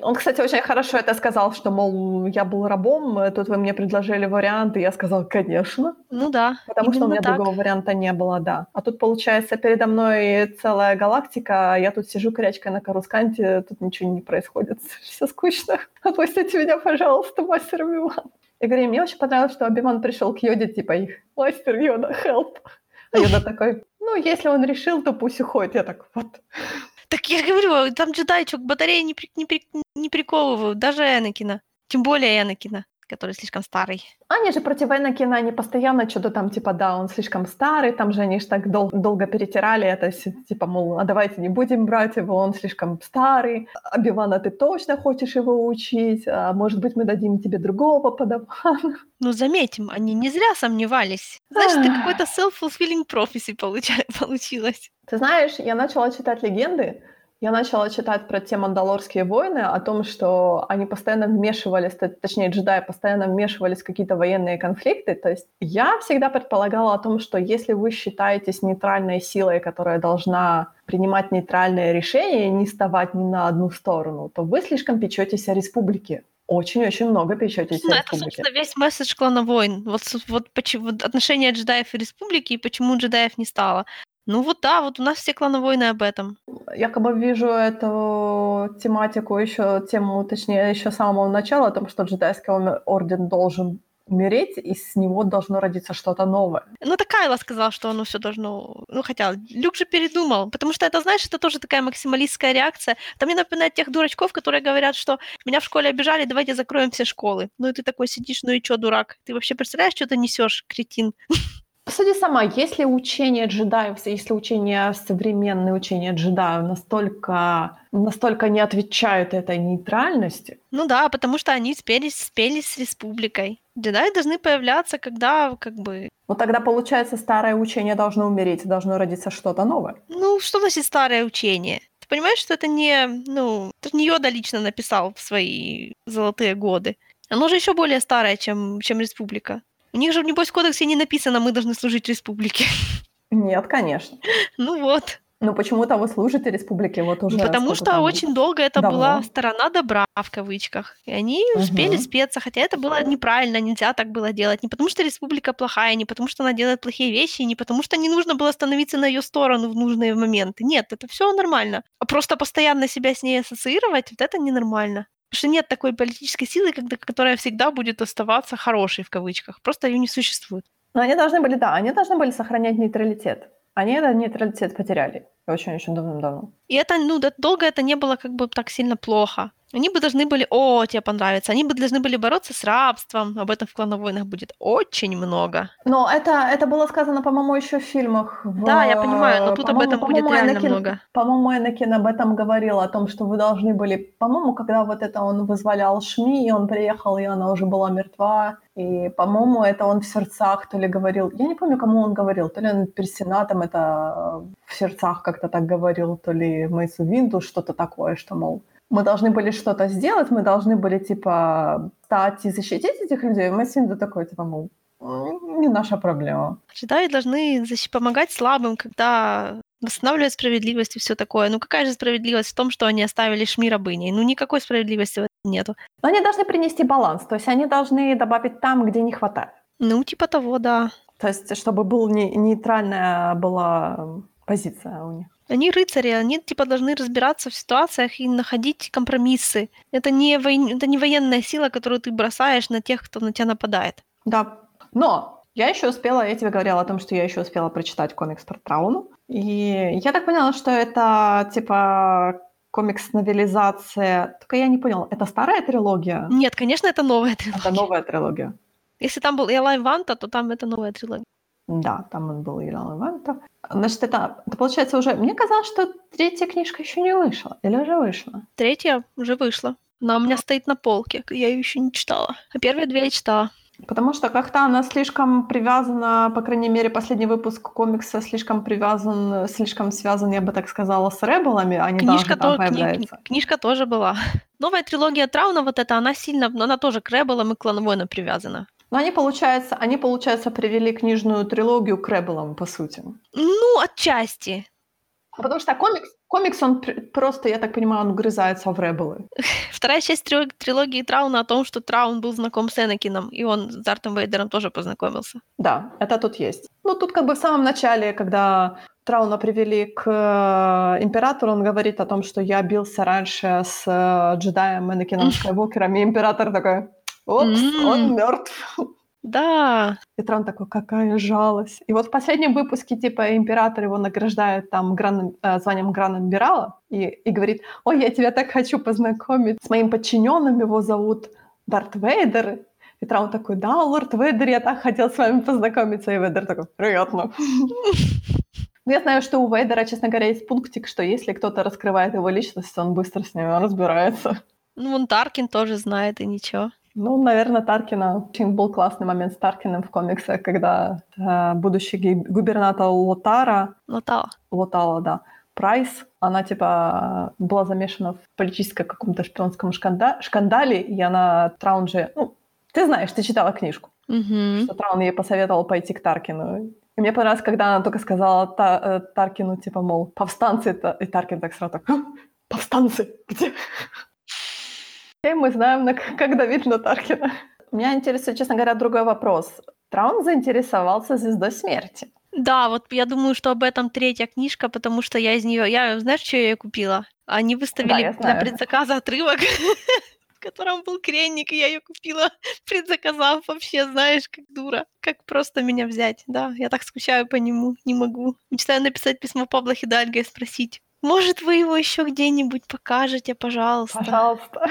Он, кстати, очень хорошо это сказал, что, мол, я был рабом, тут вы мне предложили вариант, и я сказал, конечно. Ну да, потому что у меня так. Другого варианта не было, да. А тут, получается, передо мной целая галактика, я тут сижу крячкой на карусканте, тут ничего не происходит, все скучно. Отпустите меня, пожалуйста, мастер Оби-Ван. И говорю, мне очень понравилось, что Оби-Ван пришел к Йоде, типа, их мастер Йода, help. А Йода такой... Ну, если он решил, то пусть уходит. Я так, вот. Так я же говорю, там джедайчик батареи не приковывают, даже Энакина. Тем более Энакина, который слишком старый. Они же против Энакина, они постоянно что-то там, типа, да, он слишком старый, там же они же так долго перетирали это, типа, мол, а давайте не будем брать его, он слишком старый. Оби-Вана, ты точно хочешь его учить? А может быть, мы дадим тебе другого подавана? Ну, заметим, они не зря сомневались. Значит, это какой-то self-fulfilling prophecy получилось. Ты знаешь, я начала читать легенды, я начала читать про те мандалорские войны, о том, что они постоянно вмешивались, точнее, джедаи постоянно вмешивались в какие-то военные конфликты. То есть я всегда предполагала о том, что если вы считаетесь нейтральной силой, которая должна принимать нейтральные решения и не вставать ни на одну сторону, то вы слишком печетесь о республике. Очень-очень много печетесь о республике. Это, собственно, весь месседж «Клана войн». Вот отношение джедаев и республики, и почему джедаев не стало. Ну вот да, вот у нас все клановойны об этом. Якобы вижу эту тематику еще с самого начала, о том, что джедайский орден должен умереть, и с него должно родиться что-то новое. Ну, так Кайла сказал, что оно все должно... Ну, хотя Люк же передумал, потому что это, знаешь, это тоже такая максималистская реакция. Это мне напоминает тех дурачков, которые говорят, что меня в школе обижали, давайте закроем все школы. Ну, и ты такой сидишь, ну и чё, дурак? Ты вообще представляешь, что ты несешь, кретин? Посуди сама, если учение джедаев, современное учение джедаев настолько не отвечают этой нейтральности... Ну да, потому что они спелись с республикой. Джедаи должны появляться, когда как бы... Ну тогда, получается, старое учение должно умереть, должно родиться что-то новое. Ну, что значит старое учение? Ты понимаешь, что это не Йода лично написал в свои золотые годы. Оно же еще более старое, чем республика. У них же, небось, в кодексе не написано, мы должны служить республике. Нет, конечно. Ну вот. Ну почему-то вы служите республике вот уже... Ну, потому что очень долго это была «сторона добра» в кавычках. И они успели спеться, хотя это было неправильно, нельзя так было делать. Не потому что республика плохая, не потому что она делает плохие вещи, не потому что не нужно было становиться на её сторону в нужные моменты. Нет, это всё нормально. А просто постоянно себя с ней ассоциировать, вот это ненормально. Потому что нет такой политической силы, которая всегда будет оставаться «хорошей» в кавычках. Просто ее не существует. Но они должны были сохранять нейтралитет. Они этот нейтралитет потеряли. Очень-очень давным-давно. И это, ну, долго это не было как бы так сильно плохо. Они бы должны были, тебе понравится, они бы должны были бороться с рабством, об этом в «Клановых войнах» будет очень много. Но это было сказано, по-моему, еще в фильмах. Да, я понимаю, но тут об этом будет реально много. По-моему, Энакин об этом говорил, о том, что вы должны были, по-моему, когда вот это он вызволял Шми, и он приехал, и она уже была мертва, и, по-моему, это он в сердцах то ли говорил, я не помню, кому он говорил, то ли он перед Сенатом это в сердцах как-то так говорил, то ли Мейсу Винду, что-то такое, что, мол, мы должны были что-то сделать, мы должны были, типа, стать и защитить этих людей. Массинду такой, типа, мол, не наша проблема. Джедаи должны помогать слабым, когда восстанавливают справедливость и всё такое. Ну какая же справедливость в том, что они оставили Шми рабыней? Ну никакой справедливости в этом нету. Но они должны принести баланс, то есть они должны добавить там, где не хватает. Ну типа того, да. То есть чтобы была нейтральная была позиция у них. Они рыцари, они типа должны разбираться в ситуациях и находить компромиссы. Это не военная сила, которую ты бросаешь на тех, кто на тебя нападает. Да, но я тебе говорила о том, что я еще успела прочитать комикс про Трауну. И я так поняла, что это типа комикс-новелизация. Только я не поняла, это старая трилогия? Нет, конечно, это новая трилогия. Это новая трилогия. Если там был Элай Ванта, то там это новая трилогия. Да, там он был Элай Ванта. Значит, это получается уже... Мне казалось, что третья книжка еще не вышла. Или уже вышла? Третья уже вышла. Она у меня стоит на полке. Я ее еще не читала. А первые две я читала. Потому что как-то она слишком привязана, по крайней мере, последний выпуск комикса слишком связан, я бы так сказала, с Ребелами. Они книжка, там книжка тоже была. Новая трилогия Трауна, вот эта, она сильно... Но она тоже к Ребелам и Клан Войнам привязана. Но они, получается, привели книжную трилогию к Ребелам, по сути. Ну, отчасти. Потому что комикс, он просто, я так понимаю, он вгрызается в Ребелы. Вторая часть трилогии Трауна о том, что Траун был знаком с Энакином, и он с Дартом Вейдером тоже познакомился. Да, это тут есть. Ну, тут как бы в самом начале, когда Трауна привели к Императору, он говорит о том, что я бился раньше с джедаем Энакином Скайуокером, и Император такой... Опс, он мертв. Да. И Трон такой, какая жалость. И вот в последнем выпуске, типа, Император его награждает там званием Гран-Адмирала и говорит, ой, я тебя так хочу познакомить с моим подчиненным, его зовут Дарт Вейдер. И Трон такой, да, лорд Вейдер, я так хотел с вами познакомиться. И Вейдер такой, приятно. Я знаю, что у Вейдера, честно говоря, есть пунктик, что если кто-то раскрывает его личность, он быстро с ним разбирается. Ну, вон Таркин тоже знает, и ничего. Ну, наверное, был классный момент с Таркиным в комиксах, когда будущий губернатор Лотала, да, Прайс, она, типа, была замешана в политическом каком-то шпионском шкандале, и она Траун же... Ну, ты знаешь, ты читала книжку, что Траун ей посоветовал пойти к Таркину. И мне понравилось, когда она только сказала Таркину, типа, мол, повстанцы, и Таркин так сразу так, повстанцы, где... И мы знаем, как давить на Таркина. Меня интересует, честно говоря, другой вопрос. Траун заинтересовался Звездой Смерти. Да, вот я думаю, что об этом третья книжка, потому что я из неё... Знаешь, что я её купила? Они выставили на предзаказ отрывок, в котором был кренник, и я её купила, предзаказав вообще, знаешь, как дура. Как просто меня взять, да. Я так скучаю по нему, не могу. Мечтаю написать письмо Пабло Хидальго и спросить, может, вы его ещё где-нибудь покажете, пожалуйста? Пожалуйста.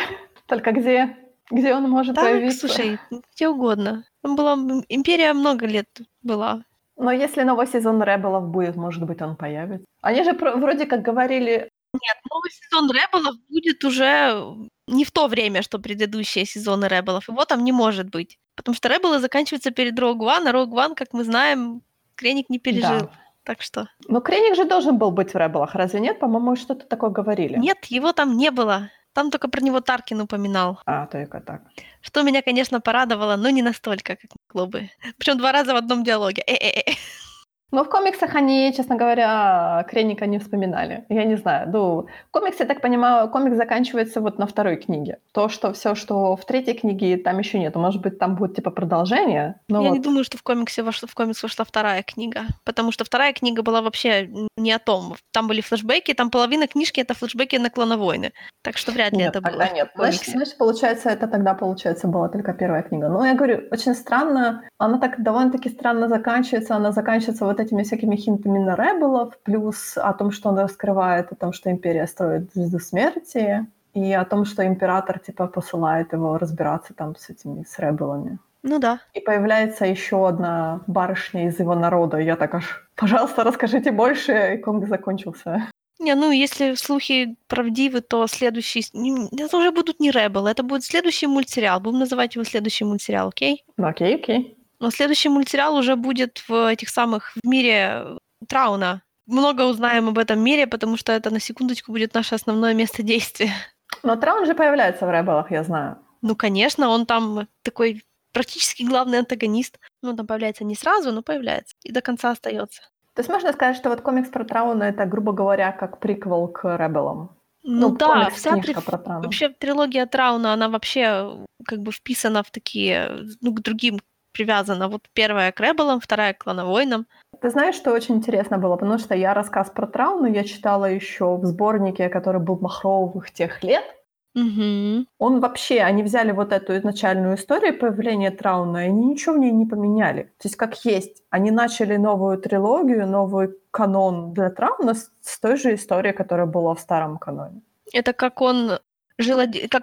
Только где он может появиться? Слушай, где угодно. Там была Империя много лет была. Но если новый сезон Ребелов будет, может быть, он появится. Они же вроде как говорили... Нет, новый сезон Ребелов будет уже не в то время, что предыдущие сезоны Ребелов. Его там не может быть. Потому что Ребелы заканчиваются перед Rogue One, а Rogue One, как мы знаем, Креник не пережил. Да. Так что... Но Креник же должен был быть в Ребелах, разве нет? По-моему, что-то такое говорили. Нет, его там не было. Там только про него Таркин упоминал. А, только так. Что меня, конечно, порадовало, но не настолько, как могло бы. Причём 2 раза в одном диалоге. Но в комиксах они, честно говоря, Креника не вспоминали. Я не знаю. Ну, комикс, я так понимаю, комикс заканчивается вот на 2-й книге. То, что всё, что в 3-й книге, там ещё нет. Может быть, там будет, типа, продолжение. Но я не думаю, что в комикс вошла 2-я книга. Потому что 2-я книга была вообще не о том. Там были флешбеки, там половина книжки — это флешбеки на Клановойны. Так что вряд ли нет, это было. Тогда нет. Значит, получается, была только 1-я книга. Но я говорю, очень странно. Она так довольно-таки странно заканчивается. Она заканчивается вот этими всякими хинтами на ребелов, плюс о том, что он раскрывает, о том, что империя строит звезду смерти, и о том, что император, типа, посылает его разбираться там с этими, с ребелами. Ну да. И появляется ещё одна барышня из его народа. Я так аж, пожалуйста, расскажите больше, и Конг закончился. Не, ну если слухи правдивы, то следующий... Это уже будут не ребелы, это будет следующий мультсериал. Будем называть его следующий мультсериал, окей? Окей, окей. Но следующий мультсериал уже будет в этих самых... в мире Трауна. Много узнаем об этом мире, потому что это, на секундочку, будет наше основное место действия. Но Траун же появляется в ребелах, я знаю. Ну, конечно, он там такой практически главный антагонист. Ну, там появляется не сразу, но появляется. И до конца остаётся. То есть можно сказать, что вот комикс про Трауна — это, грубо говоря, как приквел к ребелам? Ну да, вся вообще трилогия Трауна, она вообще как бы вписана в такие, ну, к другим привязана. Вот первая к ребелам, вторая к клановойнам. Ты знаешь, что очень интересно было? Потому что я рассказ про Трауну я читала ещё в сборнике, который был махровых тех лет. Угу. Он вообще, они взяли вот эту изначальную историю появления Трауна, и они ничего в ней не поменяли. То есть как есть. Они начали новую трилогию, новый канон для Трауна с той же историей, которая была в старом каноне. Это как он жил,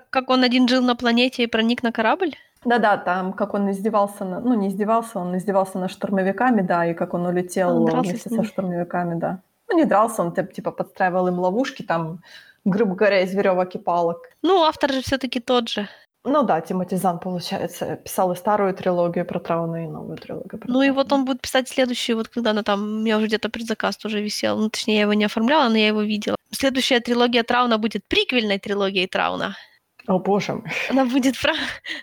как он один жил на планете и проник на корабль? Да-да, там как он издевался, ну не издевался, он издевался над штурмовиками, да, и как он улетел вместе со штурмовиками, да. Ну не дрался, он типа подстраивал им ловушки, там... грубо говоря, из верёвок и палок. Ну, автор же всё-таки тот же. Ну да, Тимоти Зан, получается, писал и старую трилогию про Трауна, и новую трилогию про Трауна. Ну и вот он будет писать следующую, вот когда она там... У меня уже где-то предзаказ тоже висел. Ну, точнее, я его не оформляла, но я его видела. Следующая трилогия Трауна будет приквельной трилогией Трауна. О, боже мой. Она будет про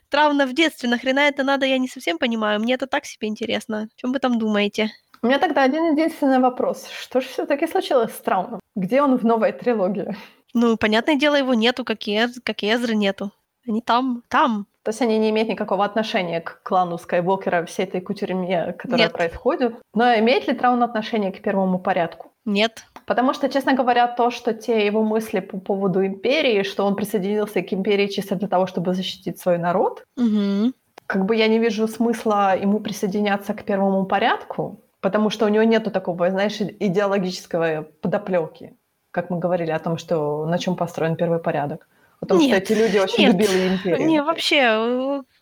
Трауна в детстве. Нахрена это надо, я не совсем понимаю. Мне это так себе интересно. О чём вы там думаете? У меня тогда один-единственный вопрос. Что же всё-таки случилось с Трауном? Где он в новой трилогии? Ну, понятное дело, его нету, как и Эзры нету. Они там. То есть они не имеют никакого отношения к клану Скайуокера, всей этой кутюрьме, которая происходит. Но имеет ли Траун отношение к первому порядку? Нет. Потому что, честно говоря, то, что те его мысли по поводу империи, что он присоединился к империи чисто для того, чтобы защитить свой народ, угу. Как бы я не вижу смысла ему присоединяться к первому порядку, потому что у него нету такого, знаешь, идеологического подоплёки. Как мы говорили о том, что на чём построен первый порядок. О том, что эти люди очень любили империю. Нет, вообще,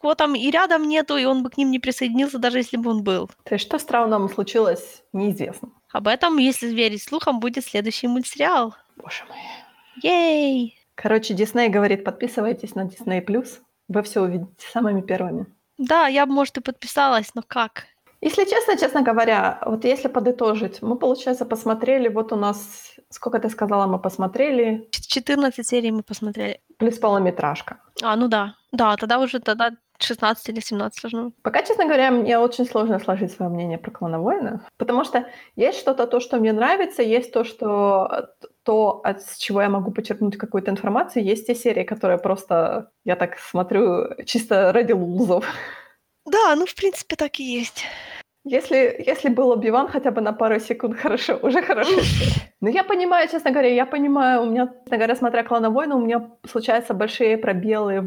его там и рядом нету, и он бы к ним не присоединился, даже если бы он был. То есть что с Трауном случилось, неизвестно. Об этом, если верить слухам, будет следующий мультсериал. Боже мой. Ей! Короче, Дисней говорит, подписывайтесь на Disney+, вы всё увидите самыми первыми. Да, я бы, может, и подписалась, но как? Если честно, вот если подытожить, мы, получается, посмотрели, вот у нас, сколько ты сказала, мы посмотрели? 14 серий мы посмотрели. Плюс полнометражка. А, ну да. Да, тогда 16 или 17 должно. Пока, честно говоря, мне очень сложно сложить своё мнение про «Клановойна», потому что есть что-то, то, что мне нравится, есть то, от чего я могу почерпнуть какую-то информацию, есть те серии, которые просто, я так смотрю, чисто ради лузов. Да, ну, в принципе, так и есть. Если был Оби-Ван хотя бы на пару секунд, хорошо, уже хорошо. Но я понимаю, у меня, честно говоря, смотря «Клановойна», у меня случаются большие пробелы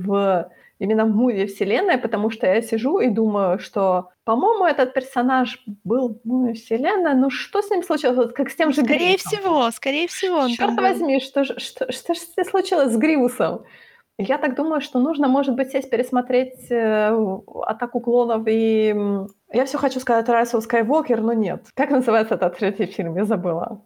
именно в муви-вселенной, потому что я сижу и думаю, что, по-моему, этот персонаж был в муви-вселенной, ну что с ним случилось? Вот как с тем же Гривусом. Скорее всего. Чёрт возьми, что же случилось с Гривусом? Я так думаю, что нужно, может быть, сесть пересмотреть «Атаку клонов» и... Я всё хочу сказать «Rise of Skywalker», но нет. Как называется этот третий фильм? Я забыла.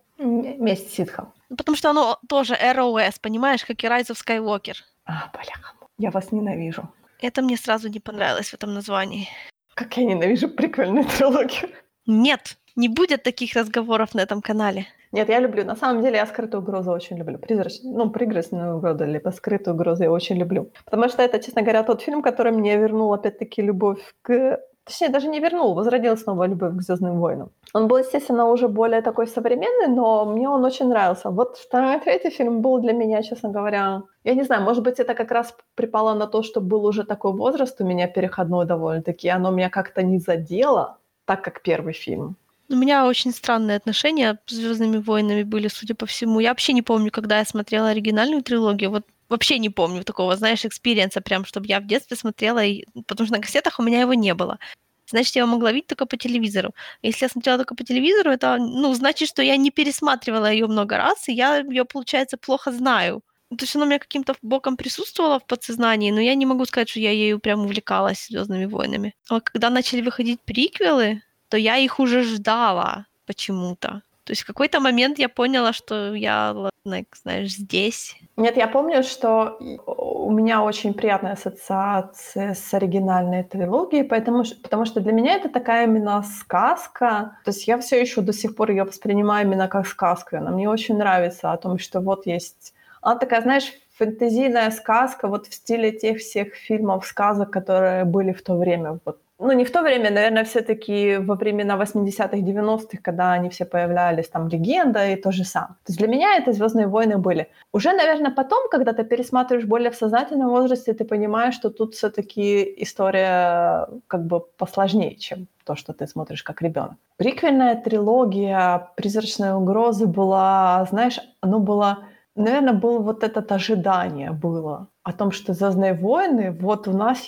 «Месть ситхов». Потому что оно тоже ROS, понимаешь, как и «Rise of Skywalker». А, бляха, я вас ненавижу. Это мне сразу не понравилось в этом названии. Как я ненавижу приквельную трилогию. Нет, не будет таких разговоров на этом канале. Нет, я люблю. На самом деле я скрытую угрозу очень люблю. Призрачную угрозу, либо скрытую угрозу я очень люблю. Потому что это, честно говоря, тот фильм, который мне вернул опять-таки любовь к... Точнее, даже не вернул, возродил снова любовь к «Звёздным войнам». Он был, естественно, уже более такой современный, но мне он очень нравился. Вот второй и третий фильм был для меня, честно говоря... Я не знаю, может быть, это как раз припало на то, что был уже такой возраст у меня переходной довольно-таки, оно меня как-то не задело, так как первый фильм. У меня очень странные отношения с «Звёздными войнами» были, судя по всему. Я вообще не помню, когда я смотрела оригинальную трилогию. Вот вообще не помню такого, знаешь, экспириенса, прям, чтобы я в детстве смотрела, потому что на кассетах у меня его не было. значит, я его могла видеть только по телевизору. Если я смотрела только по телевизору, это, ну, значит, что я не пересматривала ее много раз, и я ее, получается, плохо знаю. То есть она у меня каким-то боком присутствовала в подсознании, но я не могу сказать, что я ею прям увлекалась «Звездными войнами». А когда начали выходить приквелы, то я их уже ждала почему-то. То есть в какой-то момент я поняла, что я, ладно, знаешь, здесь. Нет, я помню, что у меня очень приятная ассоциация с оригинальной трилогией, потому что для меня это такая именно сказка. То есть я все еще до сих пор ее воспринимаю именно как сказку. Она мне очень нравится о том, что вот есть... Она такая, знаешь, фэнтезийная сказка вот в стиле тех всех фильмов, сказок, которые были в то время. Вот. Ну, не в то время, наверное, все-таки во времена 80-х, 90-х, когда они все появлялись, там, «Легенда» и то же самое. То есть для меня это «Звездные войны» были. Уже, наверное, потом, когда ты пересматриваешь более в сознательном возрасте, ты понимаешь, что тут все-таки история как бы посложнее, чем то, что ты смотришь как ребенок. Приквельная трилогия «Призрачная угроза» была, знаешь, она была... Наверное, было вот это ожидание было о том, что «Звездные войны», вот у нас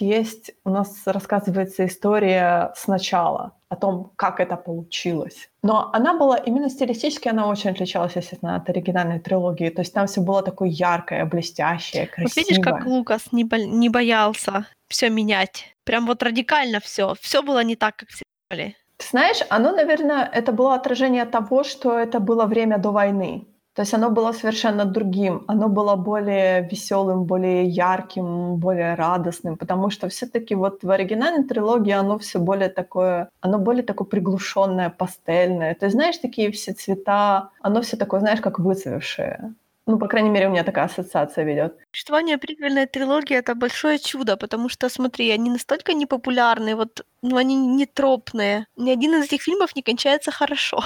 рассказывается история сначала, о том, как это получилось. Но она была, именно стилистически она очень отличалась, естественно, от оригинальной трилогии. То есть там все было такое яркое, блестящее, красивое. Вот видишь, как Лукас не боялся все менять. Прям вот радикально все. Все было не так, как все были. Ты знаешь, оно, наверное, это было отражение того, что это было время до войны. То есть оно было совершенно другим, оно было более веселым, более ярким, более радостным, потому что все-таки вот в оригинальной трилогии оно все более такое, оно более такое приглушенное, пастельное. То есть, знаешь, такие все цвета, оно все такое, знаешь, как выцвевшее. Ну, по крайней мере, у меня такая ассоциация ведет. Существование приквельной трилогии — это большое чудо, потому что, смотри, они настолько непопулярные, вот, ну, они нетропные. Ни один из этих фильмов не кончается хорошо.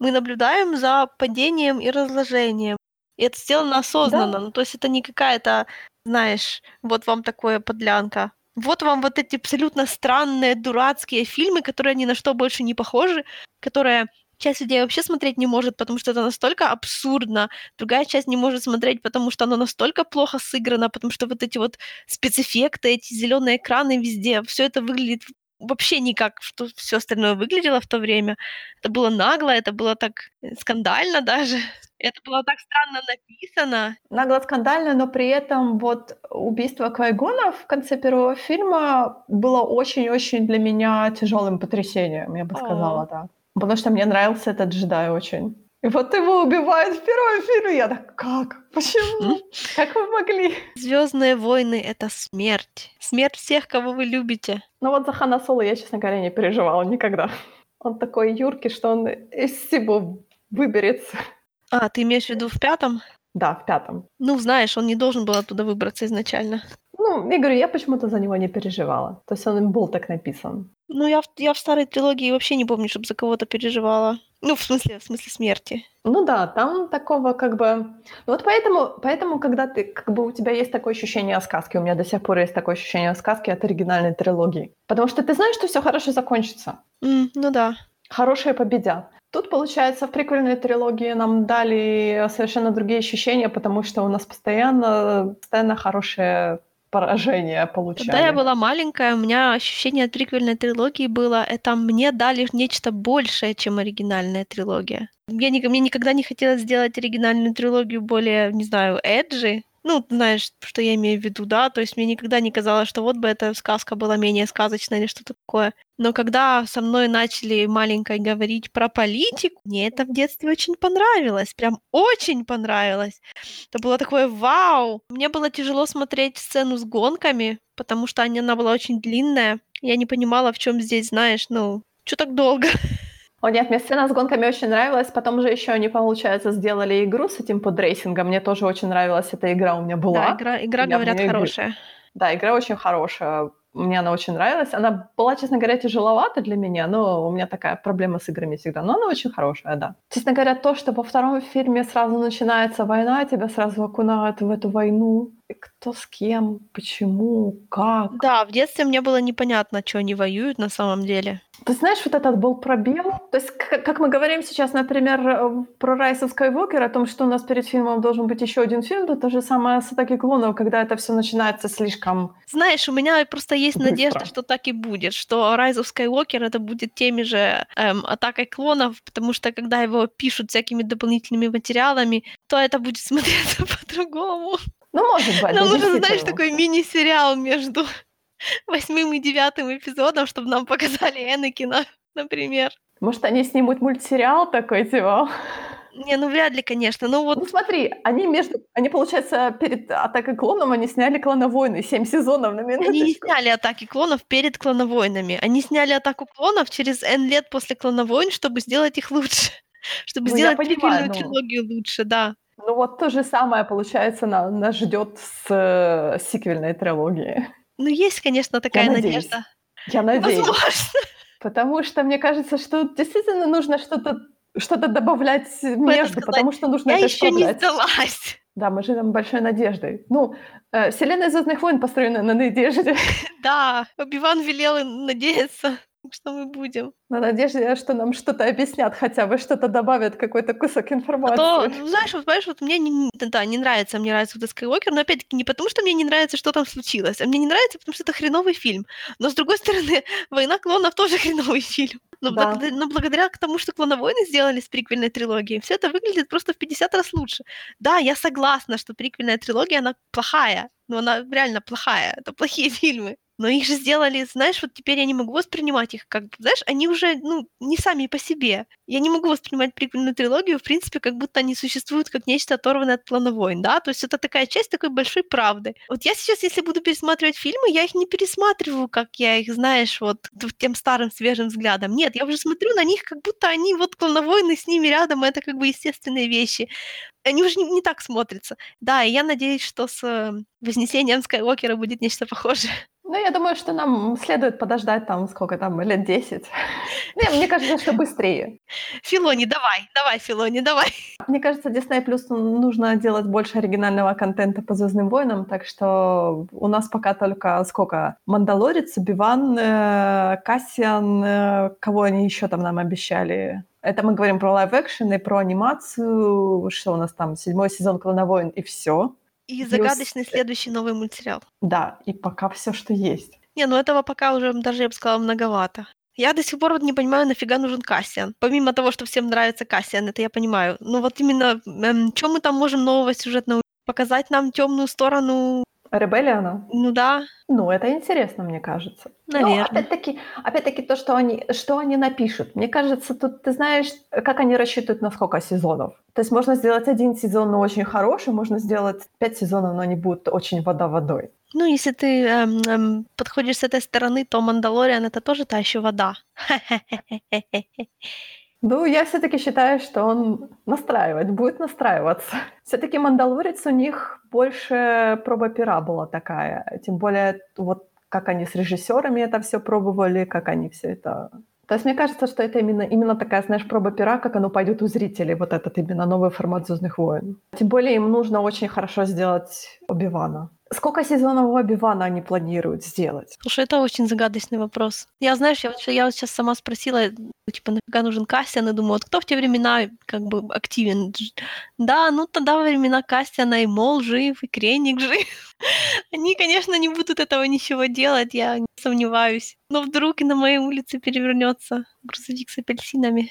Мы наблюдаем за падением и разложением. И это сделано осознанно. Да. Ну, то есть это не какая-то, знаешь, вот вам такое подлянка. Вот вам вот эти абсолютно странные, дурацкие фильмы, которые ни на что больше не похожи, которые часть людей вообще смотреть не может, потому что это настолько абсурдно. Другая часть не может смотреть, потому что оно настолько плохо сыграно, потому что вот эти вот спецэффекты, эти зеленые экраны везде, все это выглядит... Вообще никак, что все остальное выглядело в то время. Это было нагло, это было так скандально даже. Это было так странно написано. Нагло, скандально, но при этом вот убийство Квайгона в конце первого фильма было очень-очень для меня тяжелым потрясением, я бы сказала так. Потому что мне нравился этот джедай очень. И вот его убивают в первом фильме. Я так, как? Почему? Как вы могли? «Звездные войны» — это смерть. Смерть всех, кого вы любите. Ну вот за Хана Соло я, честно говоря, не переживала никогда. Он такой юркий, что он из всего выберется. А, ты имеешь в виду в пятом? Да, в пятом. Ну, знаешь, он не должен был оттуда выбраться изначально. Ну, я говорю, я почему-то за него не переживала. То есть он был так написан. Ну, я в старой трилогии вообще не помню, чтобы за кого-то переживала. Ну, в смысле смерти. Ну да, там такого как бы... Вот поэтому, когда ты, как бы у тебя есть такое ощущение сказки, у меня до сих пор есть такое ощущение сказки от оригинальной трилогии. Потому что ты знаешь, что все хорошо закончится. Ну да. Хорошие победят. Тут, получается, в приквельной трилогии нам дали совершенно другие ощущения, потому что у нас постоянно хорошие... поражение получали. Когда я была маленькая, у меня ощущение от приквельной трилогии было, это мне дали нечто большее, чем оригинальная трилогия. Мне никогда не хотелось сделать оригинальную трилогию более, не знаю, эджи. Ну, знаешь, что я имею в виду, да? То есть мне никогда не казалось, что вот бы эта сказка была менее сказочной или что-то такое. Но когда со мной начали маленькой говорить про политику, мне это в детстве очень понравилось, прям очень понравилось. Это было такое вау! Мне было тяжело смотреть сцену с гонками, потому что она была очень длинная. Я не понимала, в чем здесь, знаешь, ну, что так долго? О нет, мне сцена с гонками очень нравилась, потом же еще они, получается, сделали игру с этим подрейсингом, мне тоже очень нравилась эта игра, у меня была. Да, игра говорят, хорошая. Да, игра очень хорошая, мне она очень нравилась, она была, честно говоря, тяжеловата для меня, но у меня такая проблема с играми всегда, но она очень хорошая, да. Честно говоря, то, что во втором фильме сразу начинается война, тебя сразу окунают в эту войну, и кто с кем, почему, как. Да, в детстве мне было непонятно, что они воюют на самом деле. Ты знаешь, вот этот был пробел. То есть, как мы говорим сейчас, например, про Rise of Skywalker, о том, что у нас перед фильмом должен быть еще один фильм, то же самое с «Атакой клонов», когда это все начинается слишком... Знаешь, у меня просто есть надежда, что так и будет, что Rise of Skywalker это будет теми же «Атакой клонов», потому что, когда его пишут всякими дополнительными материалами, то это будет смотреться по-другому. Ну, может быть. Нам нужен, знаешь, такой мини-сериал между... 8-м и 9-м эпизодом, чтобы нам показали Энакина, например. Может, они снимут мультсериал такой, типа? Не, ну вряд ли, конечно. Ну, вот... ну смотри, они, получается, перед «Атакой клонов» они сняли «Клоновойны», 7 сезонов на минуточку. Они не сняли «Атаки клонов» перед «Клоновойнами». Они сняли «Атаку клонов» через N лет после «Клоновойн», чтобы сделать их лучше. Чтобы сделать прикольную трилогию лучше, да. Ну вот то же самое, получается, нас ждёт с сиквельной трилогией. Ну, есть, конечно, такая надежда. Я надеюсь. Возможно. Потому что, мне кажется, что действительно нужно что-то добавлять между, потому что нужно это исправлять. Я ещё не сдалась. Да, мы живем большой надеждой. Ну, вселенная «Звёздных войн» построена на надежде. Да, Оби-Ван велел надеяться, что мы будем. На надежде, что нам что-то объяснят хотя бы, что-то добавят, какой-то кусок информации. А то, знаешь, вот мне не нравится, мне нравится «Luke Skywalker», но опять-таки не потому, что мне не нравится, что там случилось, а мне не нравится, потому что это хреновый фильм. Но, с другой стороны, «Война клонов» тоже хреновый фильм. Но благодаря тому, что «Клоновойны» сделали с приквельной трилогией, всё это выглядит просто в 50 раз лучше. Да, я согласна, что приквельная трилогия, она плохая, но она реально плохая, это плохие фильмы. Но их же сделали, знаешь, вот теперь я не могу воспринимать их как, знаешь, они уже, не сами по себе. Я не могу воспринимать приквельную трилогию, в принципе, как будто они существуют как нечто оторванное от «Клона войн», да? То есть это такая часть такой большой правды. Вот я сейчас, если буду пересматривать фильмы, я их не пересматриваю, как я их, знаешь, вот тем старым свежим взглядом. Нет, я уже смотрю на них, как будто они вот «Клона войн», и с ними рядом, это как бы естественные вещи. Они уже не так смотрятся. Да, и я надеюсь, что с «Вознесением Скайуокера» будет нечто похожее. Ну, я думаю, что нам следует подождать лет 10. Мне кажется, что быстрее. Филони, давай. Мне кажется, Disney Plus нужно делать больше оригинального контента по «Звездным войнам», так что у нас пока только «Мандалорец», «Оби-Ван», «Кассиан», кого они еще там нам обещали. Это мы говорим про лайв-экшен и про анимацию, что у нас там 7-й сезон «Клона войн» и все. И загадочный следующий новый мультсериал. Да, и пока всё, что есть. Не, этого пока уже даже, я бы сказала, многовато. Я до сих пор не понимаю, нафига нужен Кассиан. Помимо того, что всем нравится Кассиан, это я понимаю. Ну вот именно, чё мы там можем нового сюжетного показать нам тёмную сторону... Ребелиона? Ну да. Ну, это интересно, мне кажется. Наверное. Ну, опять-таки то, что они напишут. Мне кажется, тут, ты знаешь, как они рассчитывают на сколько сезонов. То есть можно сделать 1 сезон, но очень хороший, можно сделать 5 сезонов, но они будут очень вода водой. Ну, если ты подходишь с этой стороны, то «Мандалориан» — это тоже та ещё вода. Ну, я всё-таки считаю, что он будет настраиваться. Всё-таки «Мандалорец» у них больше проба пера была такая. Тем более, вот как они с режиссёрами это всё пробовали, как они всё это... То есть мне кажется, что это именно такая, знаешь, проба пера, как оно пойдёт у зрителей, вот этот именно новый формат «Звёздных войн». Тем более им нужно очень хорошо сделать Оби-Вана. Сколько сезонов Оби-Вана они планируют сделать? Слушай, это очень загадочный вопрос. Я вот сейчас сама спросила, нафига нужен Кассиан, и думаю, вот кто в те времена как бы активен? Да, тогда во времена Кассиана и Мол жив, и Креник жив. Они, конечно, не будут этого ничего делать, я не сомневаюсь. Но вдруг и на моей улице перевернётся грузовик с апельсинами.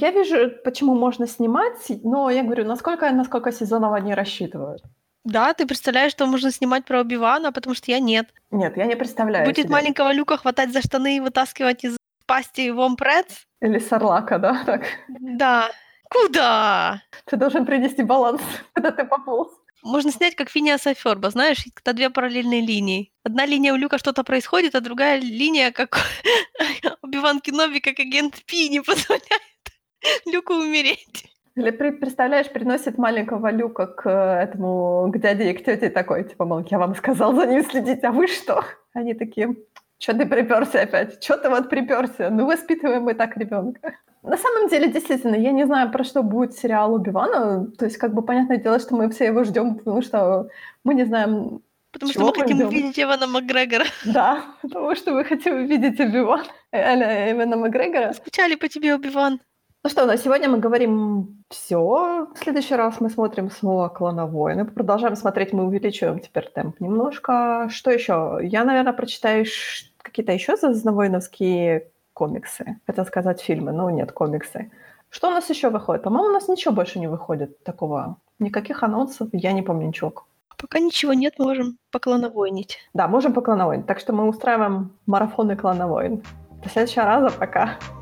Я вижу, почему можно снимать, но я говорю, насколько сезонов они рассчитывают. Да, ты представляешь, что можно снимать про Оби-Вана, потому что я нет. Нет, я не представляю. Будет маленького Люка хватать за штаны и вытаскивать из пасти Вом Прэдс. Или Сарлака, да? Так. Да. Куда? Ты должен принести баланс, когда ты пополз. Можно снять как Финиаса Фёрба, знаешь, это 2 параллельные линии. Одна линия у Люка что-то происходит, а другая линия, как Оби-Ван Кеноби, как агент Пи, не позволяет Люку умереть. Или, представляешь, приносит маленького Люка к дяде и к тёте такой, мол, я вам сказал за ним следить, а вы что? Они такие, чё ты припёрся опять? Чё ты вот припёрся? Воспитываем мы так ребёнка. На самом деле, действительно, я не знаю, про что будет сериал Оби-Вана. То есть, понятное дело, что мы все его ждём, потому что мы не знаем, Потому что мы хотим увидеть Эвана Макгрегора. Да, потому что мы хотим увидеть Эвана Макгрегора. Скучали по тебе, Оби-Ван. Ну что, на сегодня мы говорим все. В следующий раз мы смотрим снова «Клана войны». Продолжаем смотреть, мы увеличиваем теперь темп немножко. Что еще? Я, наверное, прочитаю какие-то еще «Звездновойновские» комиксы. Хотел сказать фильмы, но нет, комиксы. Что у нас еще выходит? По-моему, у нас ничего больше не выходит такого. Никаких анонсов, я не помню ничего. Пока ничего нет, можем поклановойнить. Да, можем поклановойнить. Так что мы устраиваем марафоны «Клана войн». До следующего раза, пока.